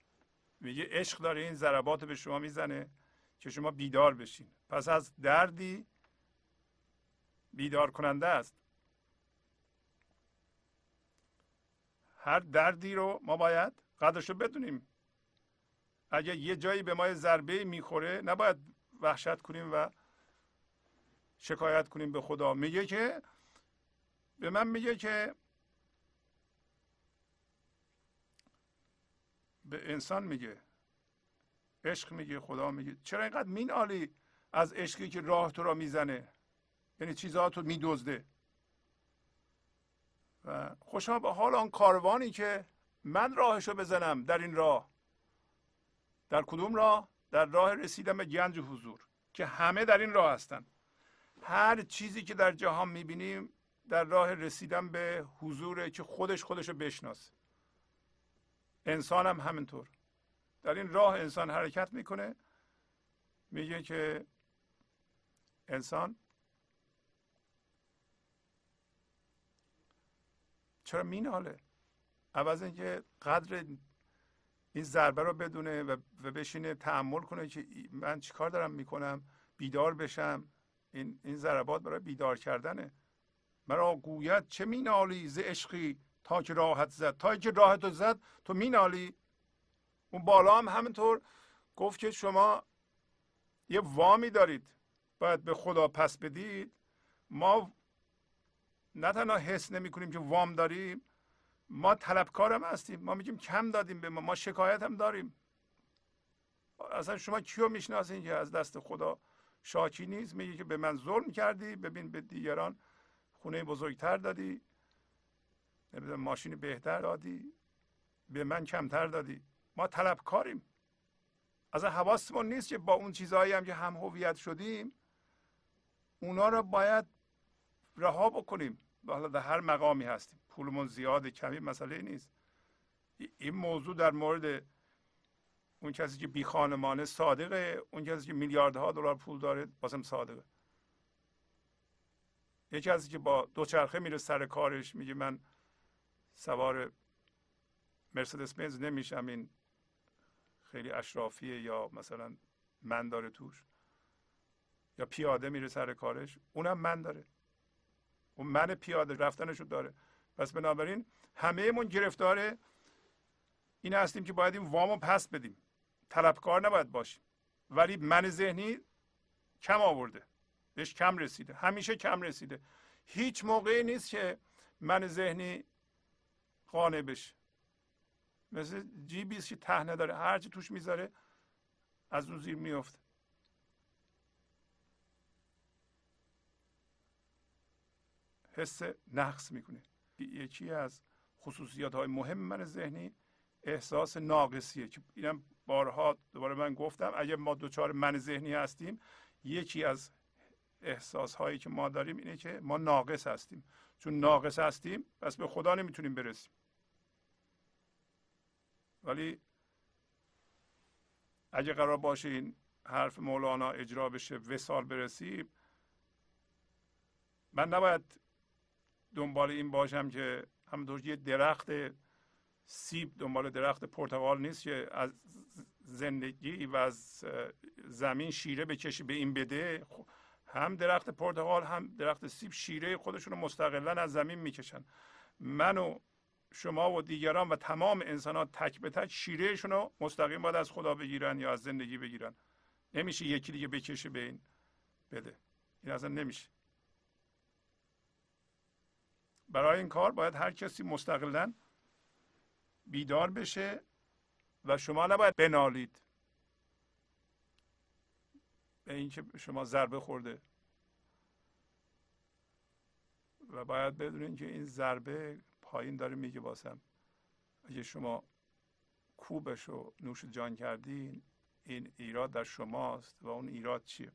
میگه عشق داره این ضربات به شما میزنه که شما بیدار بشین. پس از دردی بیدار کننده است. هر دردی رو ما باید قدرش رو بدونیم. اگه یه جایی به ما ضربه میخوره نباید وحشت کنیم و شکایت کنیم به خدا. میگه که به من میگه که به انسان میگه، عشق میگه، خدا میگه چرا اینقدر مینالی از عشقی که راه تو را میزنه، یعنی چیزها تو میدزده. و خوشا به حال آن کاروانی که من راهشو بزنم در این راه. در کدوم راه؟ در راه رسیدم به گنج حضور، که همه در این راه هستند. هر چیزی که در جهان میبینیم در راه رسیدم به حضوره که خودشو بشناسه. انسان هم همینطور در این راه انسان حرکت میکنه. میگه که انسان چرا میناله؟ عوض اینکه قدر این ضربه رو بدونه و بشینه تأمل کنه که من چیکار دارم میکنم، بیدار بشم. این ضربات برای بیدار کردنه. مرا گوید چه مینالی ز عشقی تا که راحت زد. تا که راحت زد تو مینالی. اون بالا هم همینطور گفت که شما یه وامی دارید باید به خدا پس بدید. ما نه تنها حس نمی کنیم که وام داریم، ما طلبکارم هستیم. ما میگیم کم دادیم به ما شکایت هم داریم. اصلا شما کیو میشناسین که از دست خدا شاکی نیست؟ میگه که به من ظلم کردی، ببین به دیگران خونه بزرگتر دادی، نمیدونم ماشین بهتر دادی، به من کمتر دادی. ما طلبکاریم. از حواسمون نیست که با اون چیزایی هم که هم هویت شدیم اونا را باید رها بکنیم. حالا در هر مقامی هستیم، پولمون زیاده کمی مسئله نیست. این موضوع در مورد اون کسی که بی خانمانه صادقه، اون کسی که میلیاردها دلار پول داره بازم صادقه. یه کسی که با دوچرخه میره سر کارش میگه من سوار مرسدس بنز نمیشم، این خیلی اشرافیه، یا مثلا من داره توش، یا پیاده میره سر کارش، اونم من داره، اون من پیاده رفتنشو داره. پس بنابراین همه من گرفتار این هستیم که باید این وامو پس بدیم. طلبکار نباید باشیم. ولی من ذهنی کم آورده. بهش کم رسیده. همیشه کم رسیده. هیچ موقعی نیست که من ذهنی قانع بشه. مثل جیبی است که ته نداره. هر چی توش میذاره از اون زیر میفته. حس نقص میکنه. یکی از خصوصیات های مهم من ذهنی احساس ناقصیه که اینم بارها دوباره من گفتم اگه ما دوچار من ذهنی هستیم یکی از احساس هایی که ما داریم اینه که ما ناقص هستیم. چون ناقص هستیم پس به خدا نمیتونیم برسیم. ولی اگه قرار باشه این حرف مولانا اجرا بشه وصال برسیم، من نباید دنبال این باشم که همونطور یه درخت سیب دنبال درخت پرتقال نیست که از زندگی و از زمین شیره بکشی به این بده. هم درخت پرتقال هم درخت سیب شیره خودشون رو مستقلا از زمین میکشن. من و شما و دیگران و تمام انسان‌ها تک به تک شیرهشون رو مستقیم باید از خدا بگیرن یا از زندگی بگیرن. نمیشه یکی دیگه بکشه به این بده. این اصلا نمیشه. برای این کار باید هر کسی مستقلا بیدار بشه و شما نباید بنالید به اینکه شما ضربه خورده و باید بدونین که این ضربه پایین داره میگه واسم. اگه شما کوبش رو نوش جان کردین این ایراد در شماست. و اون ایراد چیه؟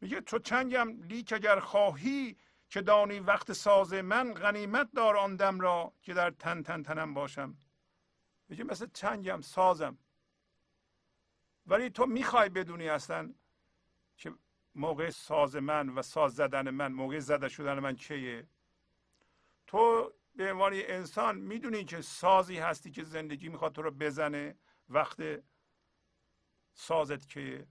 میگه تو چنگم لیک اگر خواهی که دانی وقت ساز من غنیمت دار آن دم را که در تن تن تنم باشم. میگه مثل چنگم سازم ولی تو میخوای بدونی اصلا که موقع ساز من و ساز زدن من موقع زده شدن من چیه؟ تو به عنوان انسان میدونی که سازی هستی که زندگی میخواد تو رو بزنه. وقت سازت که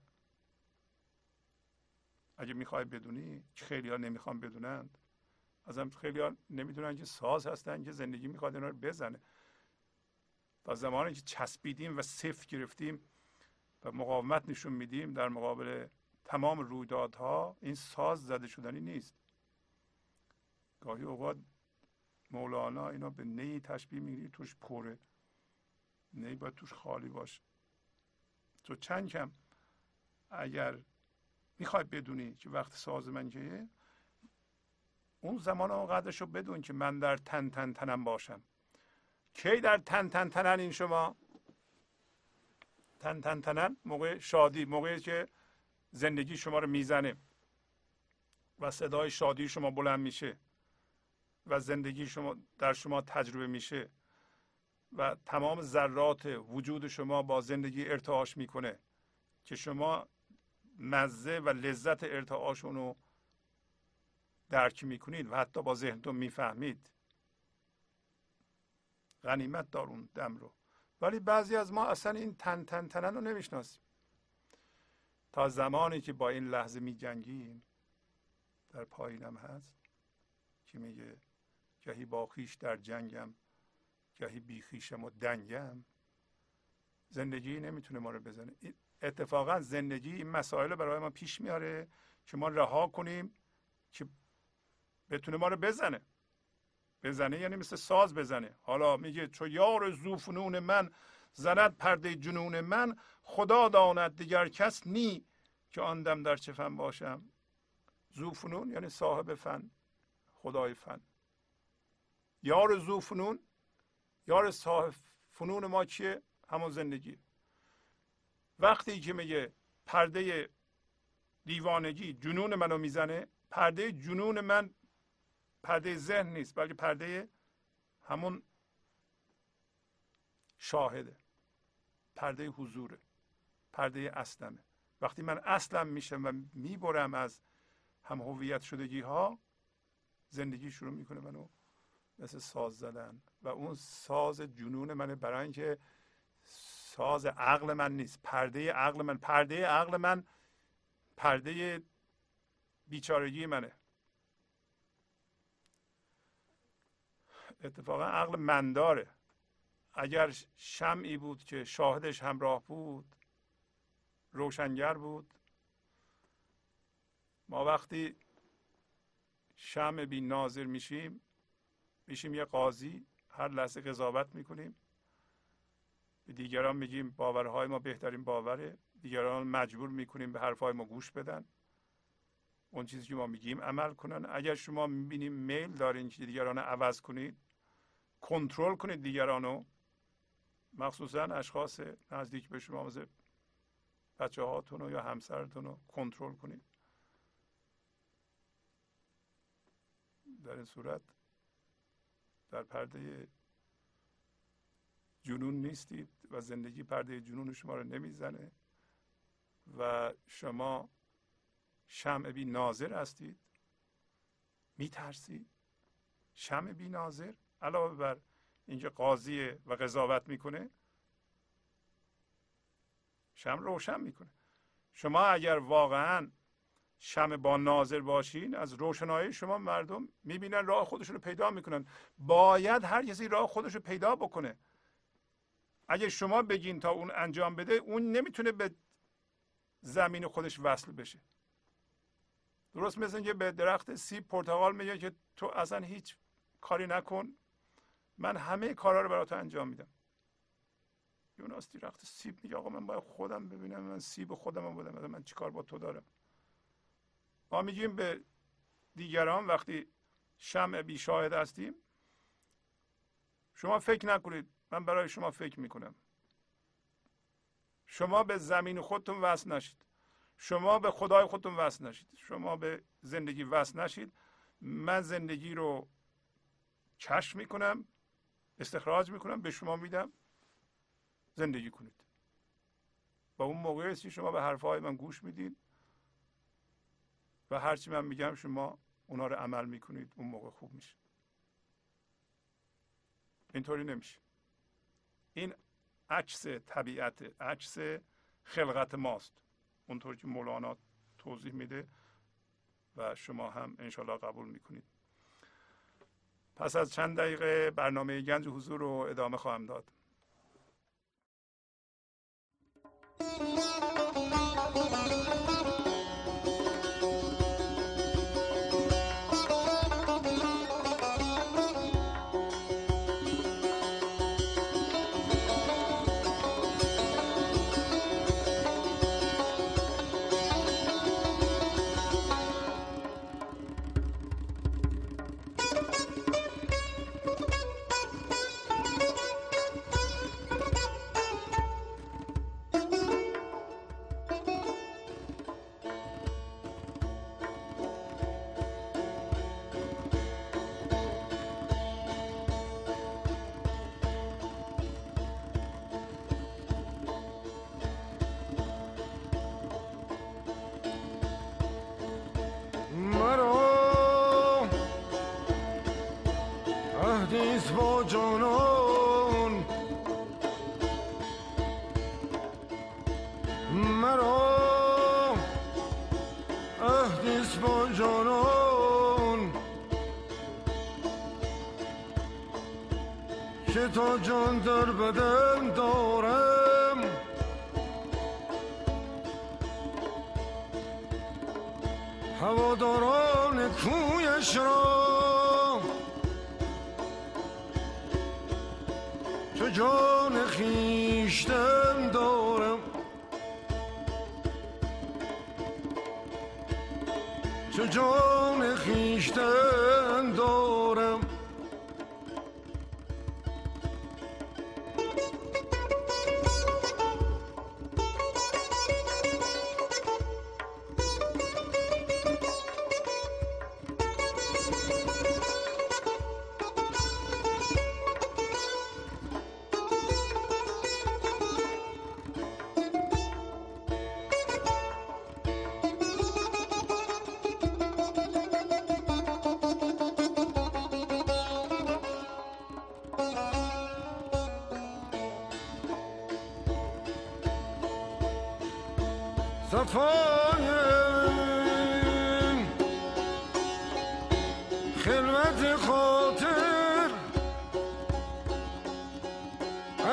اگه میخوای بدونی که خیلی ها نمیخوان بدونند. ازم خیلی ها نمیدونن که ساز هستن که زندگی میخواد اینا رو بزنه. تا زمانی که چسبیدیم و صفر گرفتیم و مقاومت نشون میدیم در مقابل تمام رویدادها این ساز زده شدنی نیست. گاهی اوقات مولانا اینا به نی تشبیه میگیری توش پره. نی باید توش خالی باشه. تو چند کم اگر میخوای بدونی که وقت ساز من چیه اون زمان اونقدرشو بدون که من در تن تن تنم باشم. کی در تن تن تنن این شما؟ تن تن تنن موقع شادی، موقعی که زندگی شما رو میزنه و صدای شادی شما بلند میشه و زندگی شما در شما تجربه میشه و تمام ذرات وجود شما با زندگی ارتعاش میکنه که شما مزه و لذت ارتعاشون رو درک میکنید و حتی با ذهنتون میفهمید. غنیمت دارون دم رو. ولی بعضی از ما اصلا این تن تن تنن رو نمیشناسیم. تا زمانی که با این لحظه میجنگیم در پایینم هست که میگه گهی با خویش در جنگم گهی بی خویشم و دنگم. زندگی نمیتونه ما رو بزنه. اتفاقا زندگی این مسائل رو برای ما پیش میاره که ما رها کنیم که بتونه ما رو بزنه. بزنه یعنی مثل ساز بزنه. حالا میگه چو یار ذوفنون من زند پرده جنون من خدا داند دیگر کس نی که آن دم در چه فن باشم. ذوفنون یعنی صاحب فن، خدای فن. یار ذوفنون، یار صاحب فنون ما چیه؟ همون زندگی. وقتی که میگه پرده دیوانگی جنون منو میزنه، پرده جنون من پرده ذهن نیست بلکه پرده همون شاهده، پرده حضوره، پرده اصلمه. وقتی من اصلم میشم و میبرم از هم هویت شدگی ها، زندگی شروع میکنه منو مثل ساز زدن و اون ساز جنون منه. برای اینکه ساز عقل من نیست، پرده عقل من. پرده عقل من پرده بیچارگی منه. اتفاقا عقل منداره. اگر شمعی بود که شاهدش همراه بود، روشنگر بود. ما وقتی شمع بی ناظر میشیم یه قاضی، هر لحظه قضاوت میکنیم، به دیگران میگیم باورهای ما بهترین باوره، دیگران مجبور میکنیم به حرفهای ما گوش بدن، اون چیزی که ما میگیم عمل کنن. اگر شما میبینیم میل دارین که دیگران عوض کنید، کنترل کنید دیگرانو، مخصوصا اشخاص نزدیک به شما، مثل بچه هاتونو یا همسرتونو کنترل کنید، در این صورت در پرده جنون نیستید و زندگی پرده جنون شما رو نمیزنه و شما شمع بی ناظر هستید. میترسید. شمع بی ناظر علاوه بر اینکه قاضیه و قضاوت میکنه، شمع روشن میکنه. شما اگر واقعا شمع با ناظر باشین، از روشنایی شما مردم میبینن، راه خودشون رو پیدا میکنن. باید هر کسی راه خودش رو پیدا بکنه. اگه شما بگین تا اون انجام بده، اون نمیتونه به زمین خودش وصل بشه. درست مثل اینکه به درخت سیب پرتقال میگه که تو اصلا هیچ کاری نکن، من همه کارها رو برات انجام میدم. اون از درخت سیب میگه آقا من باید خودم ببینم، من سیب خودم بودم، من چیکار با تو دارم. ما میگیم به دیگران وقتی شمع بی شاهد هستیم، شما فکر نکنید، من برای شما فکر میکنم. شما به زمین خودتون وصل نشید، شما به خدای خودتون وصل نشید، شما به زندگی وصل نشید. من زندگی رو کشف میکنم، استخراج میکنم، به شما میدم، زندگی کنید. و اون موقعی است که شما به حرفهای من گوش میدید و هرچی من میگم شما اونا رو عمل میکنید. اون موقع خوب میشه. اینطوری نمیشه. این عکس طبیعت، عکس خلقت ماست، اونطور که مولانا توضیح میده و شما هم انشالله قبول میکنید. پس از چند دقیقه برنامه گنج حضور رو ادامه خواهم داد. تا جان در بدن دارم، هواداران کویش را چه جان خویشتن دارم، چه جان خویشتن دارم. خلوت خاطر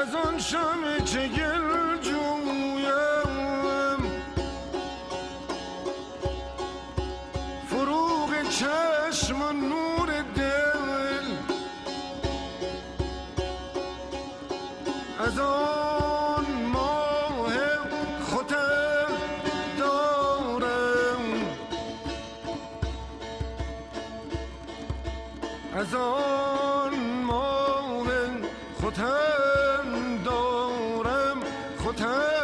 از آن شمع چگل جویم، فروغ چشم و نور دل، از آن ماه خود دارم، از آن ماه خود دارم، خود دارم.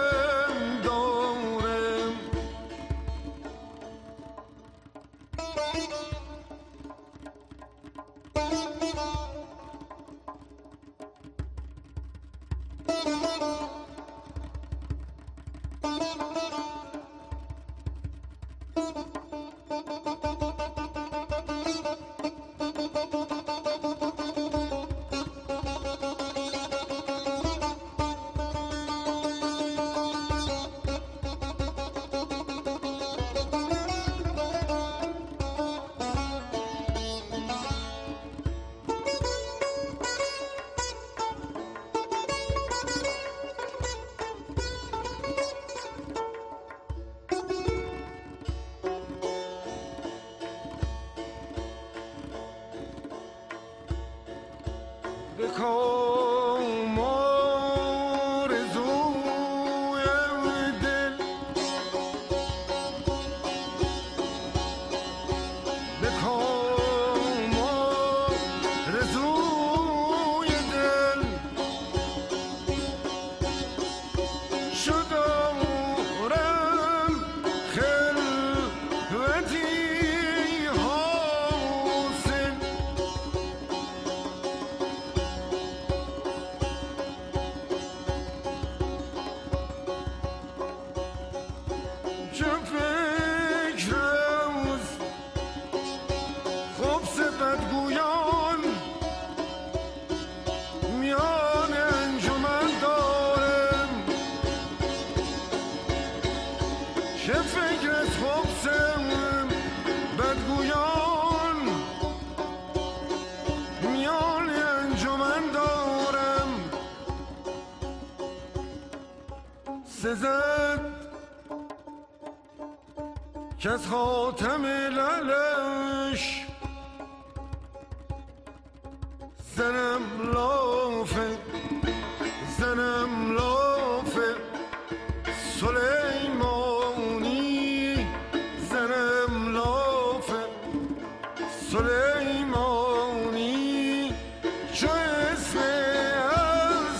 کس خاتم لعلش زنم لافه، زنم لافه سلیمانی، زنم لافه سلیمانی. چه اسم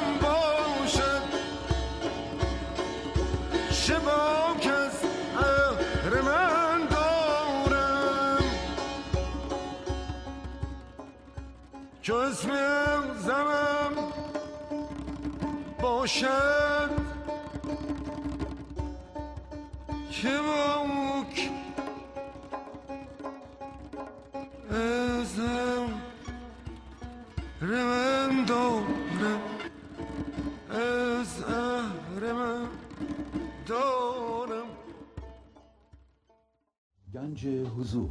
ازم باشد شبا کس من دارم، چو اسم زنم باشد که باک ازم من دارم، از من دارم. گنج حضور،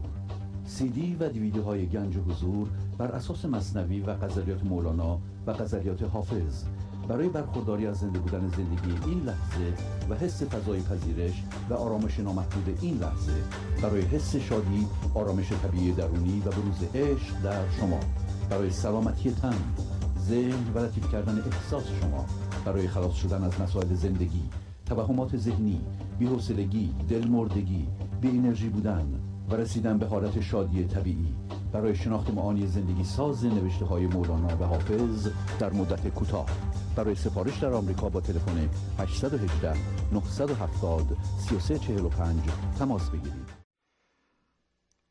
سی دی و دیویدیوهای گنج حضور بر اساس مثنوی و غزلیات مولانا و غزلیات حافظ برای برخورداری از زنده بودن زندگی این لحظه و حس فضای پذیرش و آرامش نامحدود این لحظه، برای حس شادی، آرامش طبیعی درونی و بروز عشق در شما، برای سلامتی تن، ذهن و لطیف کردن احساس شما، برای خلاص شدن از مسائل زندگی، توهمات ذهنی، بی‌حوصلگی، دلمردگی، بی انرژی بودن و رسیدن به حالت شادی طبیعی، برای شناخت معانی زندگی ساز نوشته های مولانا و حافظ در مدت کوتاه. برای سفارش در آمریکا با تلفن 818 970 3345 تماس بگیرید.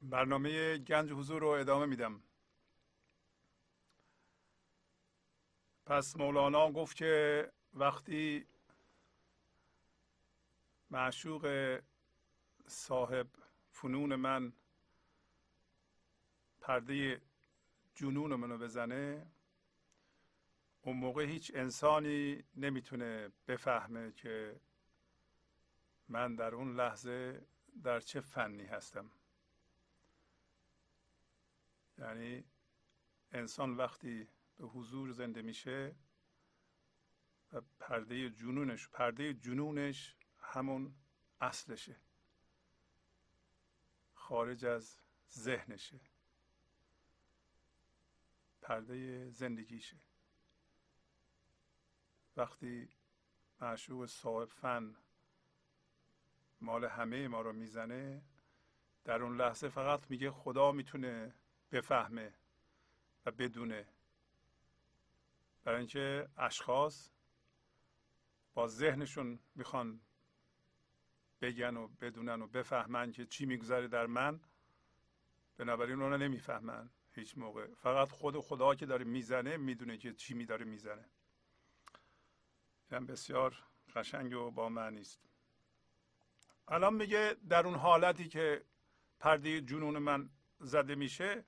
برنامه گنج حضور رو ادامه میدم. پس مولانا گفت که وقتی معشوق صاحب فنون من پرده جنون منو بزنه، اون موقع هیچ انسانی نمیتونه بفهمه که من در اون لحظه در چه فنی هستم. یعنی انسان وقتی به حضور زنده میشه و پرده جنونش همون اصلشه، خارج از ذهنشه، پرده زندگیشه. وقتی معشوق صاحب فن مال همه ما رو میزنه، در اون لحظه فقط میگه خدا میتونه بفهمه و بدونه، برای اینکه اشخاص با ذهنشون میخوان بگن و بدونن و بفهمن که چی میگذره در من، بنابراین اونا نمیفهمن هیچ موقع، فقط خود خدا که داره میزنه میدونه که چی میداره میزنه. این بسیار قشنگ و با معنیست. الان میگه در اون حالتی که پرده جنون من زده میشه،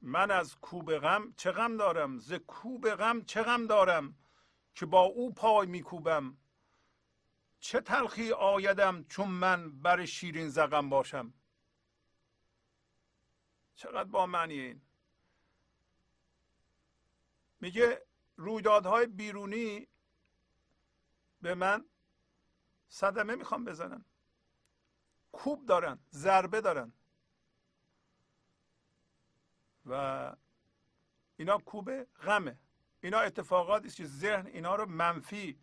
من از کوب غم چه غم دارم، ز کوب غم چه غم دارم که با او پای میکوبم، چه تلخی آیدم چون من بر شیرین زغم باشم. چقدر با معنی این. میگه رویدادهای بیرونی به من صدمه میخوام بزنن، کوب دارن، ضربه دارن، و اینا کوب غمه. اینا اتفاقاتی است که ذهن اینا رو منفی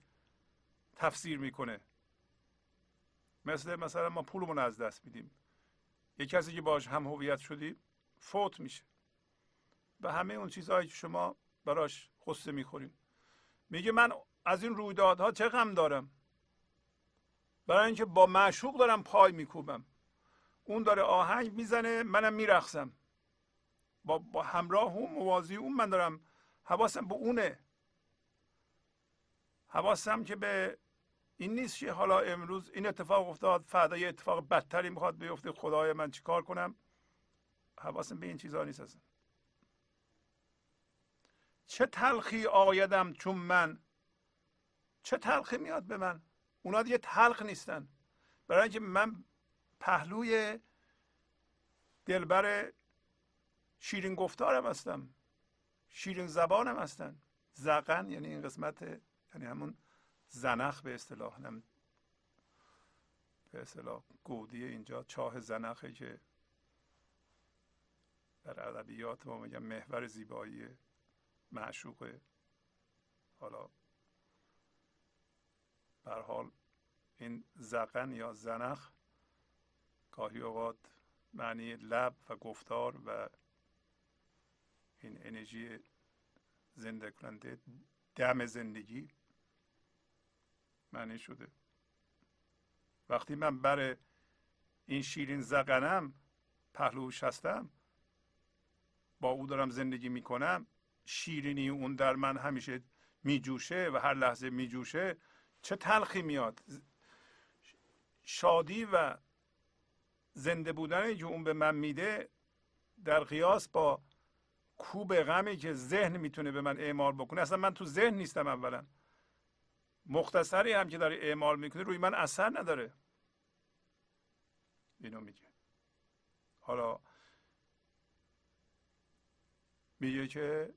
تفسیر میکنه. مثلا ما پولمون از دست میدیم، یک کسی که باهاش هم هویت شدیم فوت میشه، به همه اون چیزهایی که شما براش غصه میخوریم. میگه من از این رویدادها چه غم دارم، برای اینکه با معشوق دارم پای میکوبم، اون داره آهنگ میزنه منم میرقصم، با همراه اون، موازی اون، من دارم حواسم به اونه، حواسم که به این نیست که حالا امروز این اتفاق افتاد فردا یه اتفاق بدتری میخواد بیفته، خدای من چیکار کنم، حواسم به این چیزا نیست اصلا. چه تلخی آیدم چون من، چه تلخی میاد به من، اونا دیگه تلخ نیستن، برای اینکه من پهلوی دلبر شیرین گفتارم هستم، شیرین زبانم هستن. زغن یعنی این قسمت، یعنی همون زنخ به اصطلاح، هم به اصطلاح گودی اینجا چاه زنخه که در ادبیات ما میگن محور زیبایی معشوقه. حالا به هر حال این زغن یا زنخ گاهی اوقات معنی لب و گفتار و این انرژی زنده کننده، دم زندگی معنی شده. وقتی من بر این شیرین زغنم پهلوش هستم، با او دارم زندگی میکنم، شیرینی اون در من همیشه میجوشه و هر لحظه میجوشه، چه تلخی میاد. شادی و زنده بودنی که اون به من میده در قیاس با کوب غمی که ذهن میتونه به من اعمال بکنه، اصلا من تو ذهن نیستم، اولا مختصری هم که داره اعمال میکنه روی من اثر نداره. اینو میگه. حالا میگه که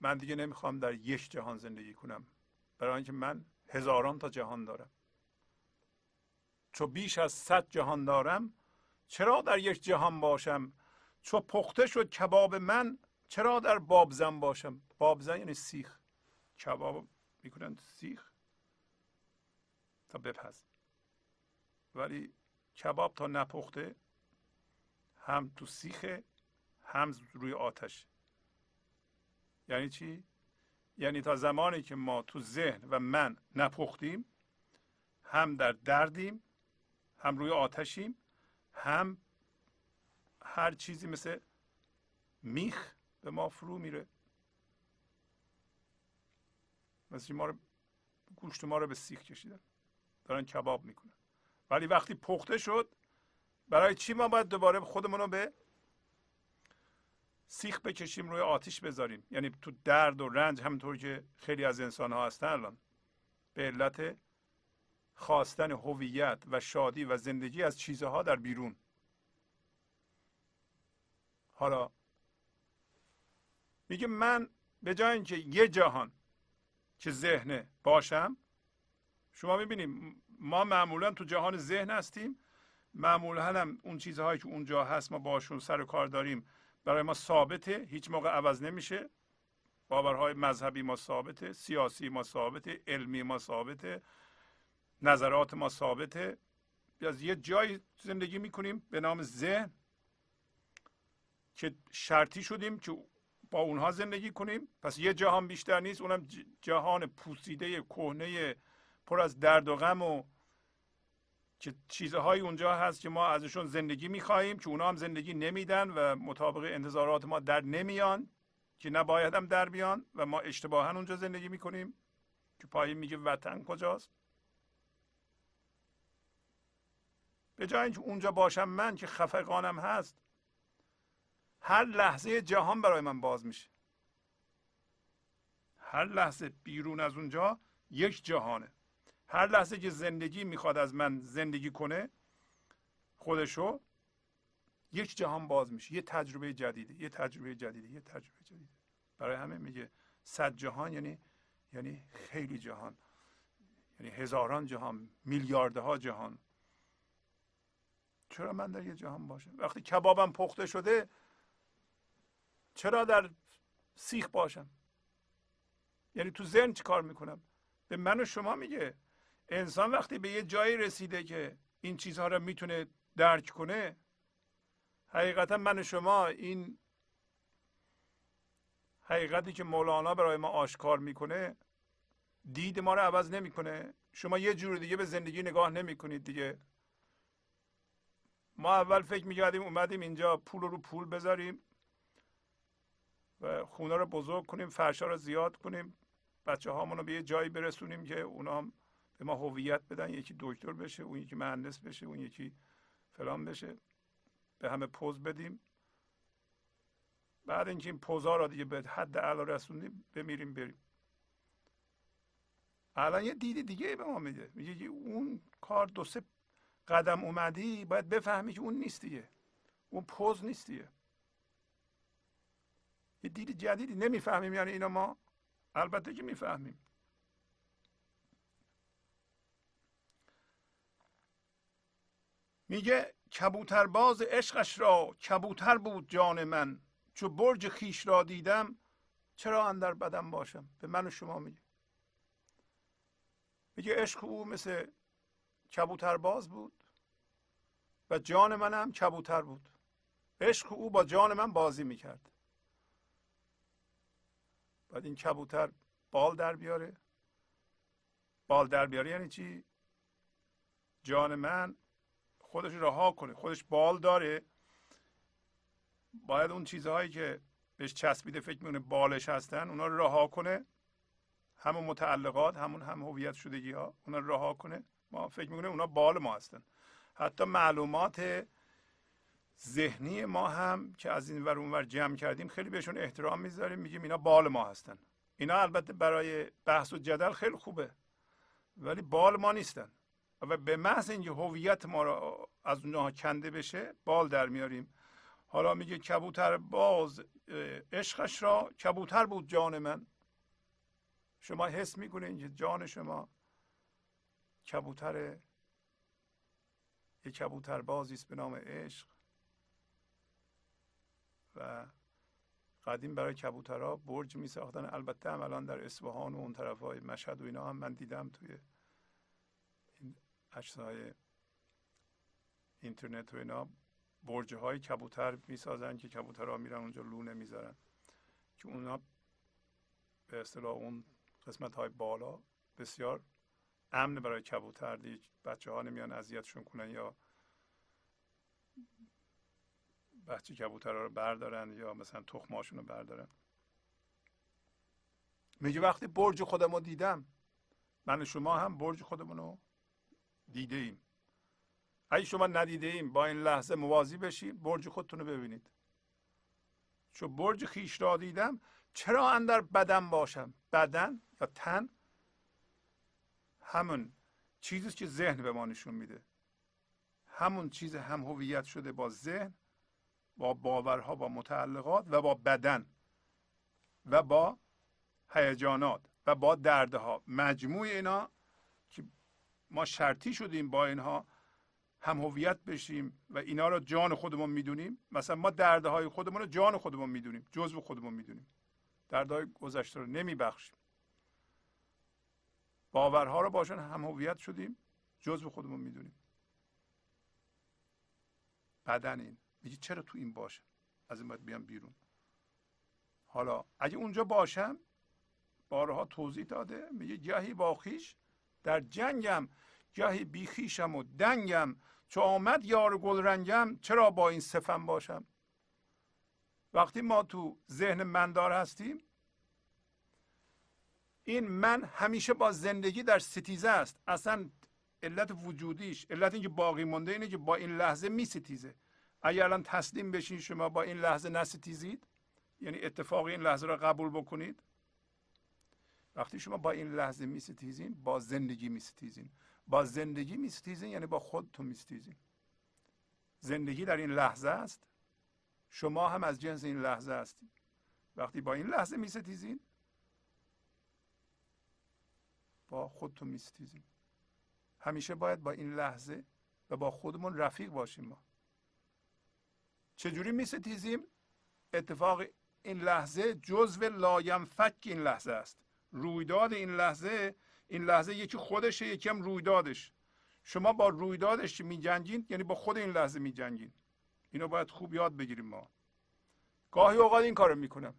من دیگه نمیخوام در یک جهان زندگی کنم، برای اینکه من هزاران تا جهان دارم، چو بیش از 100 جهان دارم چرا در یک جهان باشم، چو پخته شد کباب من چرا در بابزن باشم. بابزن یعنی سیخ، کباب میکنن سیخ تا بپز، ولی کباب تا نپخته هم تو سیخه هم روی آتش. یعنی چی؟ یعنی تا زمانی که ما تو ذهن و من نپختیم، هم در دردیم، هم روی آتشیم، هم هر چیزی مثل میخ به ما فرو میره، مثل ما رو، گوشت ما رو به سیخ کشیدن، دارن کباب میکنن. ولی وقتی پخته شد، برای چی ما باید دوباره خودمون رو به سیخ بکشیم، روی آتش بذاریم؟ یعنی تو درد و رنج، همونطور که خیلی از انسان ها هستن الان به علت خواستن هویت و شادی و زندگی از چیزها در بیرون. حالا میگه من به جای اینکه یه جهان که ذهنه باشم. شما میبینیم ما معمولا تو جهان ذهن هستیم، معمولا هم اون چیزهایی که اونجا هست ما باشون سر و کار داریم برای ما ثابته، هیچ موقع عوض نمیشه. باورهای مذهبی ما ثابته، سیاسی ما ثابته، علمی ما ثابته، نظرات ما ثابته. از یه جایی زندگی میکنیم به نام ذهن که شرطی شدیم که با اونها زندگی کنیم. پس یه جهان بیشتر نیست، اونم جهان پوسیده کهنه پر از درد و غم و که چیزهای اونجا هست که ما ازشون زندگی میخواییم که اونا هم زندگی نمیدن و مطابق انتظارات ما در نمیان که نباید هم در بیان و ما اشتباها اونجا زندگی میکنیم که پایین میگه وطن کجاست. به جای اینکه اونجا باشم من که خفقانم هست، هر لحظه جهان برای من باز میشه. هر لحظه بیرون از اونجا یک جهانه. هر لحظه که زندگی میخواد از من زندگی کنه خودشو، یک جهان باز میشه. یه تجربه جدیده. برای همه میگه 100 جهان، یعنی خیلی جهان، یعنی هزاران جهان، میلیاردها جهان. چرا من در یه جهان باشم؟ وقتی کبابم پخته شده چرا در سیخ باشم؟ یعنی تو ذهن چی کار میکنم؟ به من و شما میگه انسان وقتی به یه جایی رسیده که این چیزها رو میتونه درک کنه، حقیقتا من و شما این حقیقتی که مولانا برای ما آشکار میکنه دید ما رو عوض نمیکنه. شما یه جور دیگه به زندگی نگاه نمیکنید دیگه. ما اول فکر میکردیم اومدیم اینجا پول رو پول بذاریم و خونه رو بزرگ کنیم، فرشا رو زیاد کنیم، بچه هامون رو به یه جایی برسونیم که اونا هم به ما هویت بدن، یکی دکتر بشه، اون یکی مهندس بشه، اون یکی فلان بشه، به همه پوز بدیم. بعد اینکه این پوزها رو دیگه به حد اعلی رسونیم بمیریم بریم. الان یه دید دیگه به ما میده، میگه اون کار 2-3 قدم اومدی باید بفهمی که اون نیست دیگه، اون پوز نیست دیگه. یه دید جدیدی. نمیفهمیم یعنی اینا ما؟ البته که میفهمیم. میگه کبوترباز عشقش را کبوتر بود جان من، چو برج خیش را دیدم چرا اندر بدن باشم. به من و شما میگه. میگه عشق او مثل کبوترباز بود و جان من هم کبوتر بود. عشق او با جان من بازی میکرد. بعد این کبوتر بال در بیاره. بال در بیاره یعنی چی؟ جان من خودش رها کنه. خودش بال داره، باید اون چیزهایی که بهش چسبیده فکر میکنه بالش هستن اونا رو رها کنه. همون متعلقات، همون هم هویت شدگی ها، اونا رو رها کنه. ما فکر میکنه اونا بال ما هستن. حتی معلومات ذهنی ما هم که از این ور اون ور جمع کردیم خیلی بهشون احترام میذاریم، میگیم اینا بال ما هستن. اینا البته برای بحث و جدل خیلی خوبه ولی بال ما نیستن. و به محض اینکه هویت ما را از اونها کنده بشه بال در میاریم. حالا میگه کبوتر باز عشقش را کبوتر بود جان من. شما حس میکنین که جان شما کبوتره، یه کبوتر بازیست به نام عشق. و قدیم برای کبوترها برج می ساختن. البته هم الان در اصفهان و اون طرف های مشهد و اینا هم من دیدم توی این عکس‌های اینترنت و اینا برج های کبوتر می سازن که کبوترها میرن اونجا لونه میذارن که اونا به اصطلاح اون قسمت های بالا بسیار امن برای کبوتر دیگه. بچه ها نمیان اذیتشون کنن یا بچه کبوترها رو بردارن یا مثلا تخماشون رو بردارن. میگه وقتی برج خودم رو دیدم، من و شما هم برج خودمون رو دیده ایم. اگه شما ندیده ایم با این لحظه موازی بشید، برج خودتون رو ببینید. چو برج خیش را دیدم چرا اندر بدن باشم. بدن یا تن همون چیزی که ذهن به ما نشون میده، همون چیز هم هویت شده با ذهن، با باورها، با متعلقات و با بدن و با هیجانات. و با دردها، مجموع اینا که ما شرطی شدیم با اینها هم هویت بشیم و اینا رو جان خودمون میدونیم. مثلا ما دردهای خودمون رو جان خودمون میدونیم، جزو خودمون میدونیم، دردهای گذشته رو نمیبخشیم، باورها رو باشون هم هویت شدیم، جزو خودمون میدونیم. بدن این میگه چرا تو این باشه، از این باید بیام بیرون. حالا اگه اونجا باشم، بارها توضیح داده، میگه گاهی با خویش در جنگم، گاهی بیخیشم و دنگم، چو آمد یار گلرنگم چرا با این صفم باشم. وقتی ما تو ذهن مندار هستیم، این من همیشه با زندگی در ستیزه است. اصلا علت وجودیش، علت اینکه باقی مونده اینه که با این لحظه می ستیزه. اگر الان تسلیم بشین شما با این لحظه نستیزید، یعنی اتفاق این لحظه را قبول بکنید، وقتی شما با این لحظه می ستیزین، با زندگی می ستیزین. با زندگی می ستیزین یعنی با خودتون می ستیزین. زندگی در این لحظه است، شما هم از جنس این لحظه هستید. وقتی با این لحظه می ستیزین، با خودتون می ستیزین. همیشه باید با این لحظه و با خودمون رفیق باشیم. ما چجوری می ستیزیم؟ اتفاق این لحظه جزو لاینفک این لحظه است. رویداد این لحظه، این لحظه یکی خودشه، یکی هم رویدادش. شما با رویدادش می جنگین، یعنی با خود این لحظه می جنگین. اینو باید خوب یاد بگیریم. ما گاهی اوقات این کارو میکنم،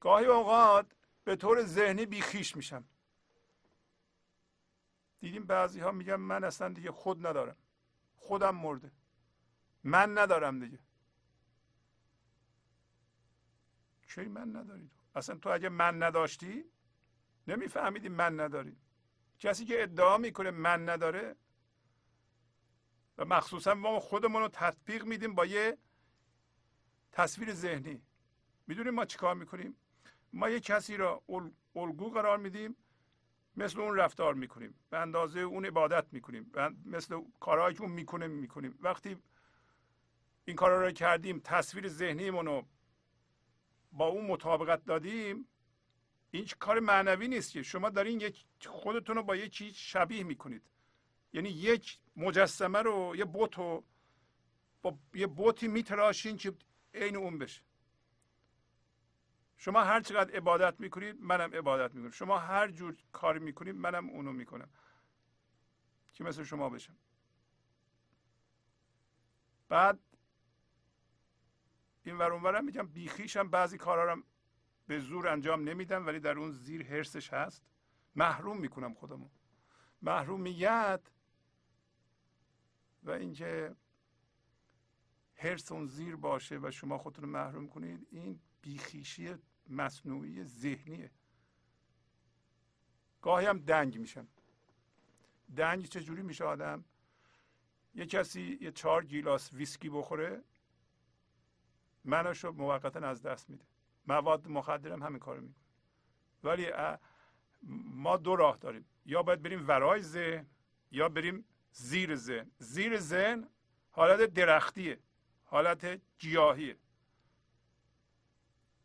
گاهی اوقات به طور ذهنی بیخیش میشم. دیدیم بعضی ها میگن من اصلا دیگه خود ندارم، خودم مرده، من ندارم دیگه. چه من نداری تو؟ اصلا تو اگه من نداشتی نمیفهمیدی من نداری. کسی که ادعا میکنه من نداره، و مخصوصا ما خودمون رو تطبیق میدیم با یه تصویر ذهنی. میدونیم ما چیکار میکنیم؟ ما یه کسی را الگو قرار میدیم، مثل اون رفتار میکنیم، به اندازه اون عبادت میکنیم، مثل کارهایی که اون میکنه میکنیم. وقتی این کارا رو کردیم، تصویر ذهنیمون رو با اون مطابقت دادیم، این کار معنوی نیست که شما دارین یک خودتون رو با یه چیز شبیه میکنید. یعنی یک مجسمه رو، یه بت رو با یه بتی میتراشین که عین اون بشه. شما هر چقدر عبادت میکنید، منم عبادت میکنم. شما هر جور کاری میکنید، منم اونو میکنم که مثل شما بشم. بعد این ور اون ورم میگم، بیخیشم. بعضی کارا رو به زور انجام نمیدم، ولی در اون زیر حرصش هست. محروم میکنم خودمو. محرومیت و اینکه حرص اون زیر باشه و شما خودتون رو محروم کنید، این بیخیشی مصنوعی ذهنیه. گاهی هم دنگ میشم. دنگ چجوری میشه آدم؟ یه کسی یه 4 گیلاس ویسکی بخوره، منشو موقتا از دست میده. مواد مخدرم همین کارو میکنه. ولی ما دو راه داریم، یا باید بریم ورای ذهن، یا بریم زیر ذهن. زیر ذهن حالت درختیه، حالت گیاهیه.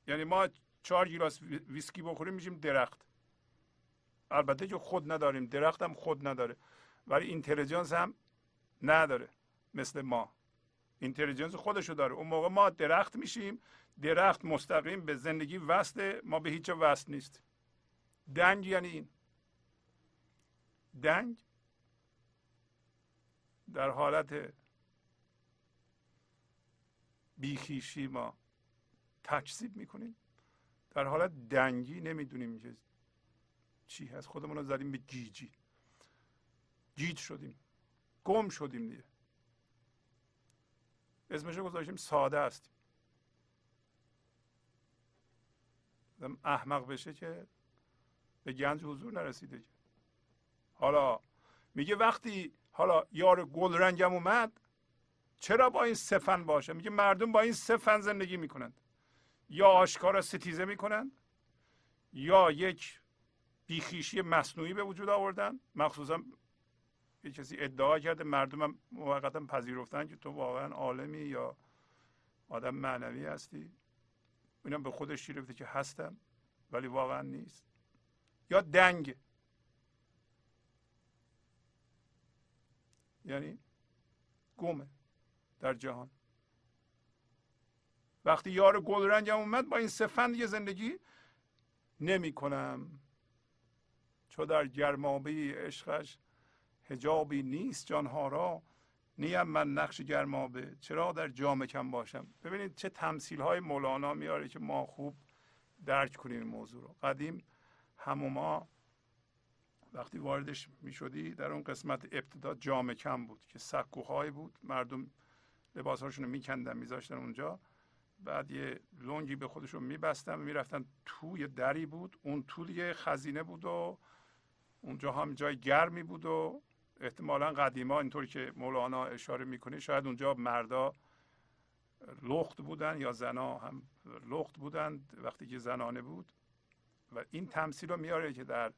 یعنی ما 4 گیلاس ویسکی بخوریم میشیم درخت. البته که خود نداریم، درخت هم خود نداره، ولی اینتلیجنس هم نداره مثل ما. اینتلیجنس خودشو داره. اون موقع ما درخت میشیم، درخت مستقیم به زندگی وصله، ما به هیچ وصل نیست. دنگ یعنی این. دنگ در حالت بیخیشی ما تکذیب میکنیم. در حالت دنگی نمیدونیم که چی هست، خودمون رو زدیم به گیجی، گیج شدیم، گم شدیم دیگه. اسمش رو گذاشتیم ساده هستیم. احمق بشه که به گنج حضور نرسیده. حالا میگه وقتی حالا یار گل رنگم اومد چرا با این سفن باشه. میگه مردم با این سفن زندگی میکنند، یا آشکارا ستیزه میکنند، یا یک بیخیشی مصنوعی به وجود آوردن. مخصوصا یک کسی ادعا کرده، مردم موقتا پذیرفتن که تو واقعا عالمی یا آدم معنوی هستی. اینم به خودش گرفته که هستم، ولی واقعا نیست. یا دنگ، یعنی گمه در جهان. وقتی یار گل رنگم اومد با این سفند یه زندگی نمی کنم، چو در گرمابه عشقش حجابی نیست جانها را، نیم من نقش گرمابه چرا در جام کم باشم. ببینید چه تمثیل های مولانا میاره که ما خوب درک کنیم موضوع رو. قدیم هموما وقتی واردش می شدی در اون قسمت ابتدا جام کم بود که سکوهای بود، مردم لباسهاشون رو می کندن می زاشتن اونجا، بعد یه لنگی به خودشون می بستن می رفتن توی دری بود، اون تو دیگه خزینه بود و اونجا هم جای گرمی بود و احتمالا قدیما اینطور که مولانا اشاره می کنه شاید اونجا مردا لخت بودن یا زنا هم لخت بودن وقتی که زنانه بود. و این تمثیل رو میاره که در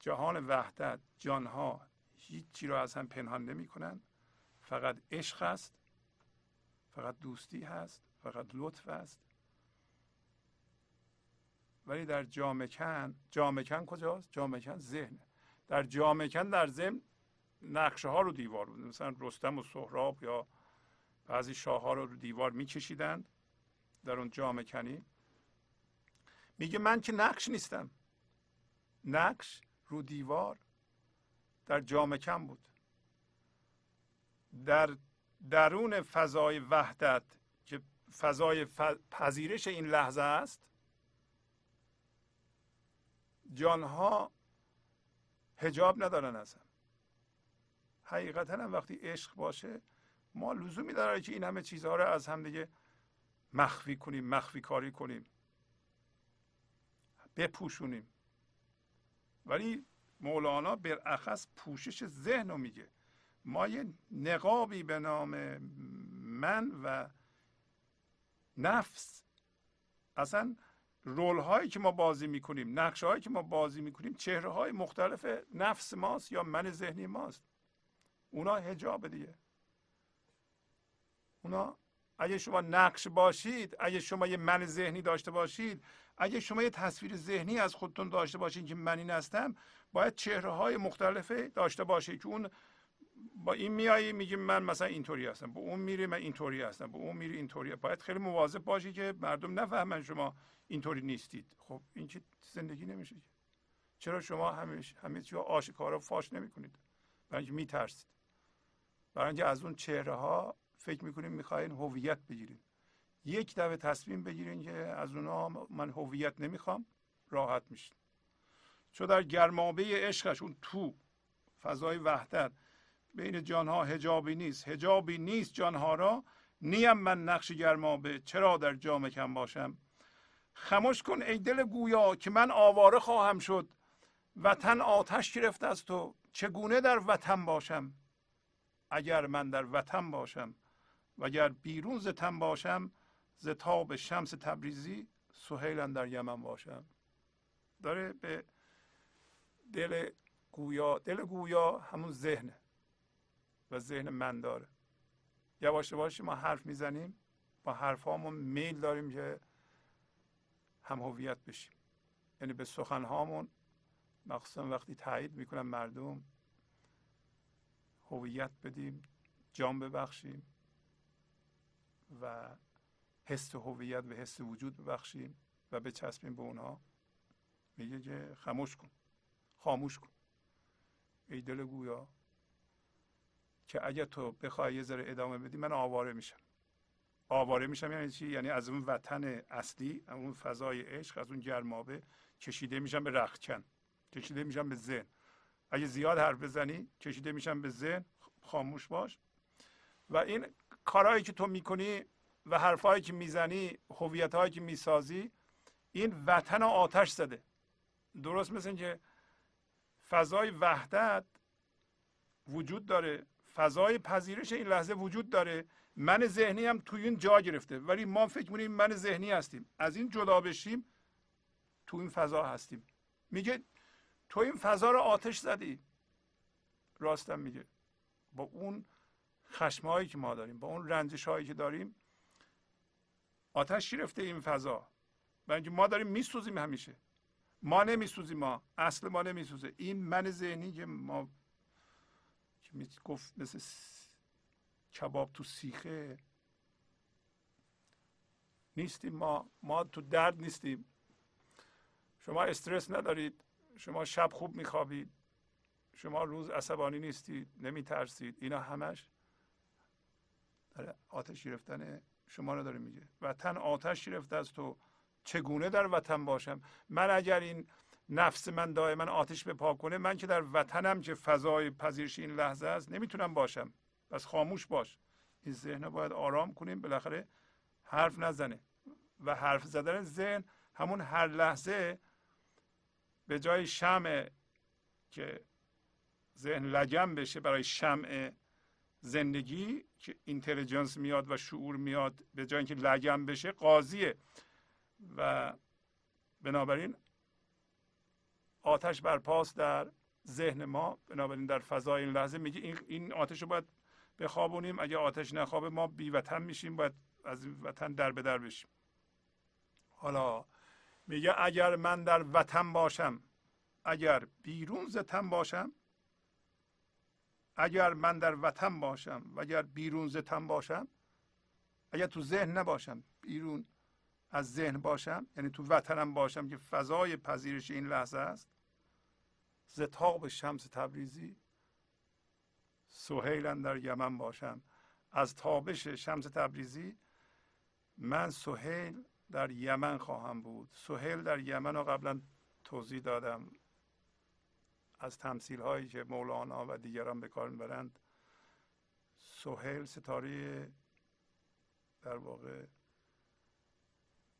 جهان وحدت جانها هیچی رو از هم پنهان نمی کنن، فقط عشق هست، فقط دوستی هست، فقط لطف هست. ولی در جامکن کجاست؟ جامکن ذهن. در جامکن در ذهن نقشه ها رو دیوار بود، مثلا رستم و سهراب یا بعضی شاه ها رو دیوار می کشیدند در اون جامکنی. میگه من که نقش نیستم، نقش رو دیوار در جامکن بود. در درون فضای وحدت که فضای پذیرش این لحظه است، جانها حجاب ندارن از هم. حقیقتا هم وقتی عشق باشه ما لزومی نداره که این همه چیزها رو از هم دیگه مخفی کنیم، مخفی کاری کنیم، بپوشونیم. ولی مولانا برعکس پوشش ذهن رو میگه. ما یه نقابی به نام من و نفس، اصلا رول هایی که ما بازی میکنیم، نقش هایی که ما بازی میکنیم، چهره های مختلف نفس ماست یا من ذهنی ماست. اونا حجاب دیگه. اونا اگه شما نقش باشید، اگه شما یه من ذهنی داشته باشید، اگه شما یه تصویر ذهنی از خودتون داشته باشید که من این هستم، باید چهره های مختلفه داشته باشید که اون با این میایی میگه من مثلا اینطوری هستم، با اون میری من اینطوری هستم، با اون میری اینطوری. باید خیلی مواظب باشی که مردم نفهمن شما اینطوری نیستید. خب این که زندگی نمیشه. چرا شما همه چیزو آشکارا فاش نمیکنید؟ برای اینکه میترسید، برای اینکه از اون چهره ها فکر میکنید میخواین هویت بگیرید. یک دفعه تصمیم بگیرین که از اونها من هویت نمیخوام، راحت میشید. چون در گرمابه عشقش، اون تو فضای وحدت، بین جانها حجابی نیست، حجابی نیست جانها را، نیم من نقش گرمابه چرا در جام کم باشم. خموش کن ای دل گویا که من آواره خواهم شد، وطن آتش گرفته از تو چگونه در وطن باشم. اگر من در وطن باشم وگر بیرون ز تن باشم، ز تاب شمس تبریزی سهیل اندر یمن باشم. داره به دل گویا همون ذهنه و ذهن من داره. یواش یواش ما حرف میزنیم، با حرفامون میل داریم که هم هویت بشیم، یعنی به سخنهامون مخصوصا وقتی تایید میکنن مردم هویت بدیم، جان ببخشیم و حس هویت و حس وجود ببخشیم و بچسبیم به اونها. میگه که خاموش کن ای دل گویا که اگه تو بخوای یه ذره ادامه بدی من آواره میشم. یعنی چی؟ یعنی از اون وطن اصلی، از اون فضای عشق، از اون گرمابه کشیده میشم به رختکن، کشیده میشم به ذهن. اگه زیاد حرف بزنی کشیده میشم به ذهن. خاموش باش و این کارهایی که تو میکنی و حرفایی که میزنی، هویت‌هایی که میسازی، این وطن آتش زده. درست مثل اینکه فضای وحدت وجود داره، فضای پذیرش این لحظه وجود داره، من ذهنی هم توی این جا گرفته، ولی ما فکر می‌کنیم من ذهنی هستیم. از این جدا بشیم تو این فضا هستیم. میگه تو این فضا رو آتش زدی. راستم میگه با اون خشمهایی که ما داریم، با اون رنجشهایی که داریم، آتش گرفته این فضا. برای اینکه ما داریم میسوزیم همیشه. ما نمیسوزیم، ما اصل ما نمیسوزه. این من ذهنی که ما که گفت مثل کباب تو سیخه نیستیم. ما تو درد نیستیم. شما استرس ندارید، شما شب خوب میخوابید، شما روز عصبانی نیستید، نمیترسید. اینا همش داره آتش گرفتن شما رو داره میگه. وطن آتش گرفته از تو، چگونه در وطن باشم من؟ اگر این نفس من دائما آتش به پا کنه، من که در وطنم که فضای پذیرش این لحظه است نمیتونم باشم. پس خاموش باش، این ذهن باید آرام کنیم، بالاخره حرف نزنه. و حرف زدن ذهن همون هر لحظه به جای شمع که ذهن لجن بشه برای شمع زندگی که اینتلیجنس میاد و شعور میاد، به جای اینکه لجن بشه قاضیه. و بنابراین آتش برپاست در ذهن ما. بنابراین در فضای این لحظه میگه این آتش رو باید بخوابونیم. اگه آتش نخوابه ما بی وطن میشیم، باید از وطن در به در بشیم. حالا میگه اگر من در وطن باشم، اگر بیرون ز تن باشم، اگر من در وطن باشم و اگر بیرون ز تن باشم، اگر تو ذهن نباشم بیرون از ذهن باشم، یعنی تو وطنم باشم که فضای پذیرش این لحظه است. ز تاب شمس تبریزی سهیل اندر یمن باشم. از تابش شمس تبریزی من سهیل در یمن خواهم بود. سهیل در یمن رو قبلا توضیح دادم، از تمثیل هایی که مولانا و دیگران به کار میبرند. سهیل ستاره در واقع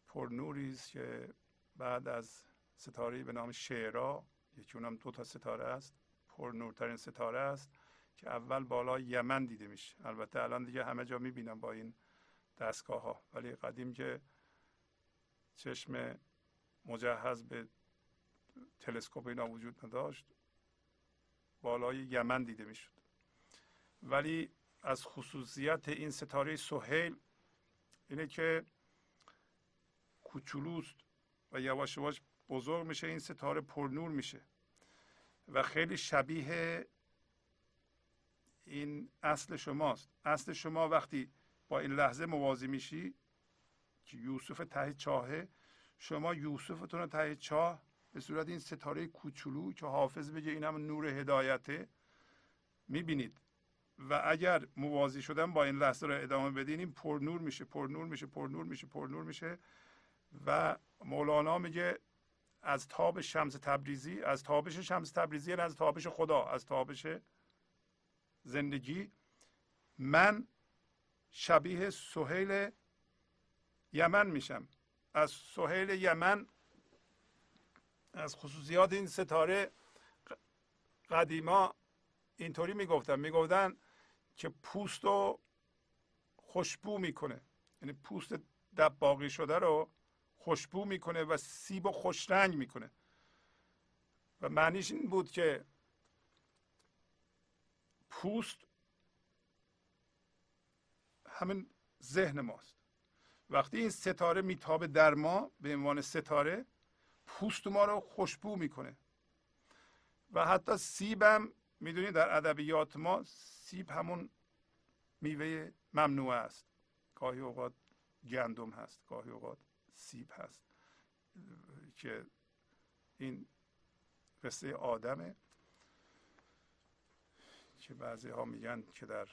پرنوری است که بعد از ستاره به نام شعرا، یکی اونم دو تا ستاره است، پرنورترین ستاره است که اول بالا یمن دیده میشه. البته الان دیگه همه جا میبینم با این دستگاه ها، ولی قدیم که چشم مجهز به تلسکوپ اینا وجود نداشت، بالای یمن دیده میشد. ولی از خصوصیت این ستاره سهیل اینه که کوچولوست و یواش یواش بزرگ میشه، این ستاره پرنور میشه و خیلی شبیه این اصل شماست. اصل شما وقتی با این لحظه موازی میشی که یوسف ته چاهه، شما یوسفتون رو ته چاه به صورت این ستاره کوچولو که حافظ بگه این هم نور هدایته میبینید. و اگر موازی شدن با این لحظه رو ادامه بدین، این پرنور میشه، پرنور میشه، پرنور میشه، پرنور میشه. و مولانا میگه از تاب شمس تبریزی، از تابش شمس تبریزی، یعنی از تابش خدا، از تابش زندگی، من شبیه سهیل یمن میشم. از سهیل یمن، از خصوصیات این ستاره قدیما اینطوری میگفتن که پوست رو خوشبو میکنه، یعنی پوست دباغی شده رو خوشبو میکنه و سیب و خوش رنگ میکنه. و معنیش این بود که پوست همین ذهن ماست. وقتی این ستاره میتابه در ما به عنوان ستاره، پوست ما رو خوشبو میکنه. و حتی سیبم، میدونید در ادبیات ما سیب همون میوه ممنوعه است. گاهی اوقات گندم هست، گاهی اوقات سیب هست که این قصه آدمه که بعضی ها میگن که در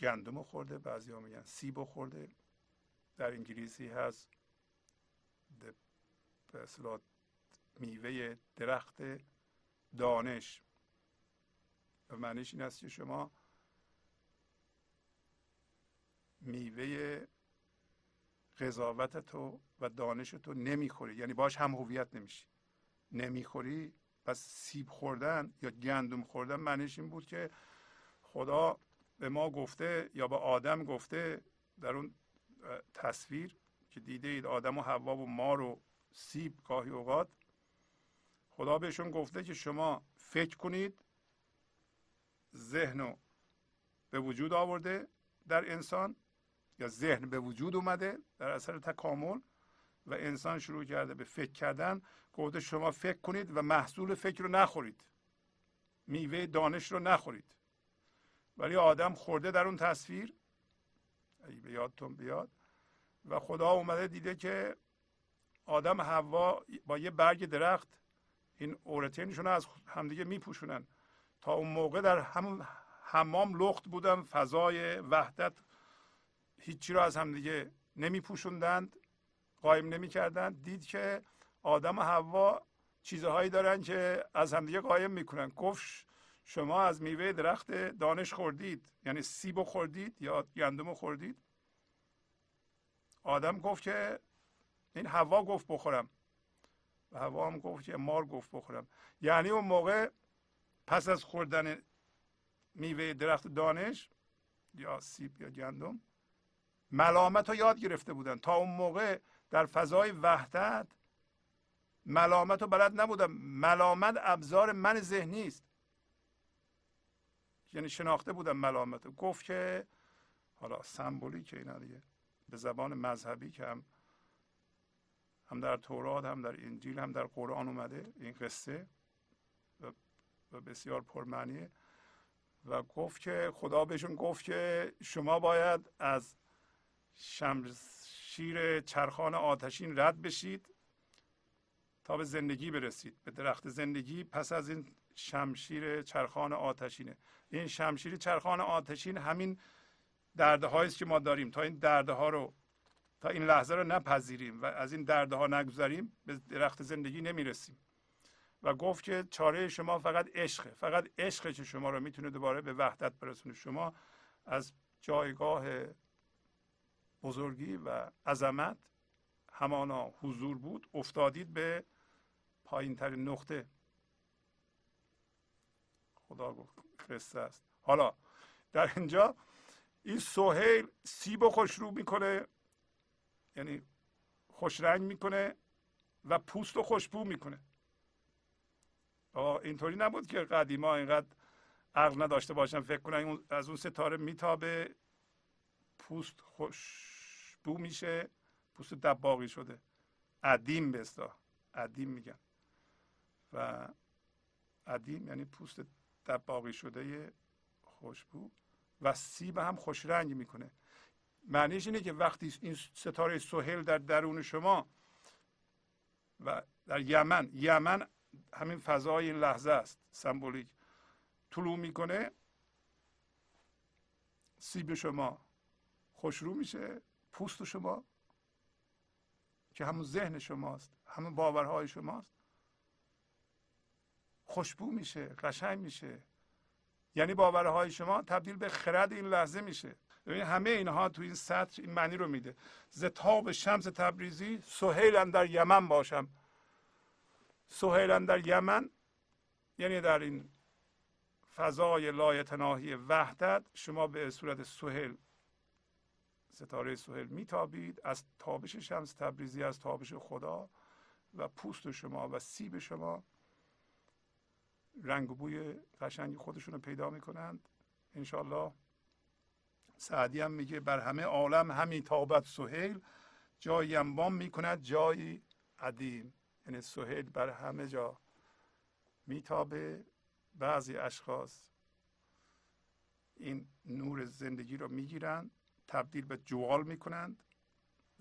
گندم خورده، بعضی ها میگن سیب خورده. در انگلیسی هست به اصطلاح میوه درخت دانش. و معنیش این است که شما میوه قضاوت تو و دانش تو نمیخوری، یعنی باش هم هویت نمیشی، نمیخوری. پس سیب خوردن یا گندم خوردن معنیش این بود که خدا به ما گفته یا به آدم گفته در اون تصویر که دیده اید آدم و حوا و مار و سیب، گاهی اوقات خدا بهشون گفته که شما فکر کنید. ذهن رو به وجود آورده در انسان، یا ذهن به وجود اومده در اثر تکامل و انسان شروع کرده به فکر کردن، گفته شما فکر کنید و محصول فکر رو نخورید، میوه دانش رو نخورید. ولی آدم خورده در اون تصویر، اگه به یادتون بیاد، و خدا اومده دیده که آدم حوا با یه برگ درخت این عورتینشون از همدیگه میپوشونن. تا اون موقع در همون حمام لخت بودن، فضای وحدت هیچی رو از همدیگه نمیپوشوندند، قایم نمیکردند. دید که آدم و حوا چیزهایی دارن که از همدیگه قایم میکنن. گفت شما از میوه درخت دانش خوردید، یعنی سیب خوردید یا گندم خوردید. آدم گفت که این حوا گفت بخورم و حوا هم گفت که مار گفت بخورم. یعنی اون موقع پس از خوردن میوه درخت دانش یا سیب یا گندم ملامت رو یاد گرفته بودن. تا اون موقع در فضای وحدت ملامت رو بلد نبودن. ملامت ابزار من ذهنی است، یعنی شناخته بودن ملامت رو. گفت که حالا سمبولیکه اینا دیگه، به زبان مذهبی که هم در تورات هم در انجیل هم در قرآن اومده این قصه و بسیار پرمعنیه. و گفت که خدا بهشون گفت که شما باید از شمشیر چرخان آتشین رد بشید تا به زندگی برسید، به درخت زندگی. پس از این شمشیر چرخان آتشینه. این شمشیر چرخان آتشین همین دردهایی است که ما داریم. تا این دردها رو، تا این لحظه رو نپذیریم و از این دردها نگذریم، به درخت زندگی نمیرسیم. و گفت که چاره شما فقط عشقه، فقط عشقه که شما رو میتونه دوباره به وحدت برسونه. شما از جایگاه بزرگی و عظمت، همانا حضور بود، افتادید به پایین ترین نقطه. خدا گفت قصه است. حالا در اینجا این سهیل سیب خوش رو میکنه، یعنی خوش رنگ میکنه و پوست رو خوشبو میکنه. اینطوری نبود که قدیما اینقدر عقل نداشته باشن فکر کنن از اون ستاره میتابه پوست خوشبو میشه، پوست دباغی شده. عدیم به اصطلاح عدیم میگن، و عدیم یعنی پوست دباغی شده خوشبو. و سیب هم خوش رنگ میکنه. معنیش اینه که وقتی این ستاره سهیل در درون شما و در یمن همین فضای این لحظه است، سمبولیک، طلوع میکنه، سیب شما خوشرو میشه، پوست شما که همون ذهن شماست، همون باورهای شماست، خوشبو میشه، قشنگ میشه. یعنی باورهای شما تبدیل به خرد این لحظه میشه. ببین همه اینها تو این سطر این معنی رو میده. ز تاب شمس تبریزی سهیل اندر یمن باشم. سهیل اندر یمن یعنی در این فضای لایتناهی وحدت شما به صورت سهیل، ستاره سهیل میتابید از تابش شمس تبریزی، از تابش خدا. و پوست شما و سیب شما رنگ و بوی قشنگ خودشون رو پیدا میکنند. انشالله سعدی هم میگه بر همه عالم همی تابد سهیل، جایی انبام میکند جایی عدیم. یعنی سهیل بر همه جا میتابه. بعضی اشخاص این نور زندگی رو میگیرند، تبدیل به جوال میکنند،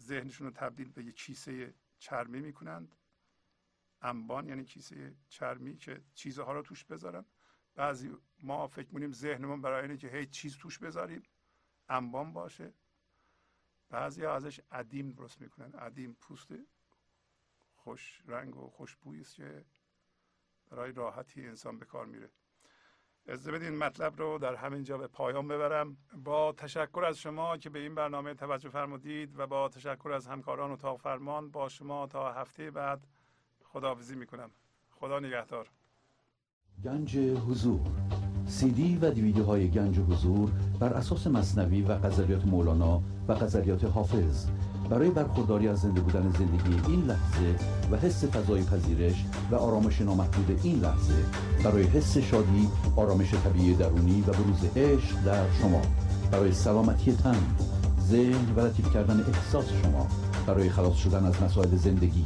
ذهنشون رو تبدیل به یه کیسه چرمی میکنند، انبان یعنی کیسه چرمی که چیزها رو توش بذارن. بعضی ما فکر می‌کنیم ذهنمون برای اینه که هیچ چیز توش بذاریم، انبان باشه. بعضی ازش عدیم درست میکنن. عدیم پوست خوش رنگ و خوشبویی است که برای راحتی انسان به کار میره. اجازه بدین مطلب رو در همین جا به پایان ببرم. با تشکر از شما که به این برنامه توجه فرمودید و با تشکر از همکاران اتاق فرمان، با شما تا هفته بعد خداحافظی میکنم. خدا نگهدار. گنج حضور CD و DVD های گنج حضور بر اساس مثنوی و غزلیات مولانا و غزلیات حافظ برای برخورداری از زنده بودن زندگی این لحظه و حس فضای پذیرش و آرامش نامحدود این لحظه، برای حس شادی، آرامش طبیعی درونی و بروز عشق در شما، برای سلامتی تن، ذهن و لطیف کردن احساس شما، برای خلاص شدن از مسائل زندگی،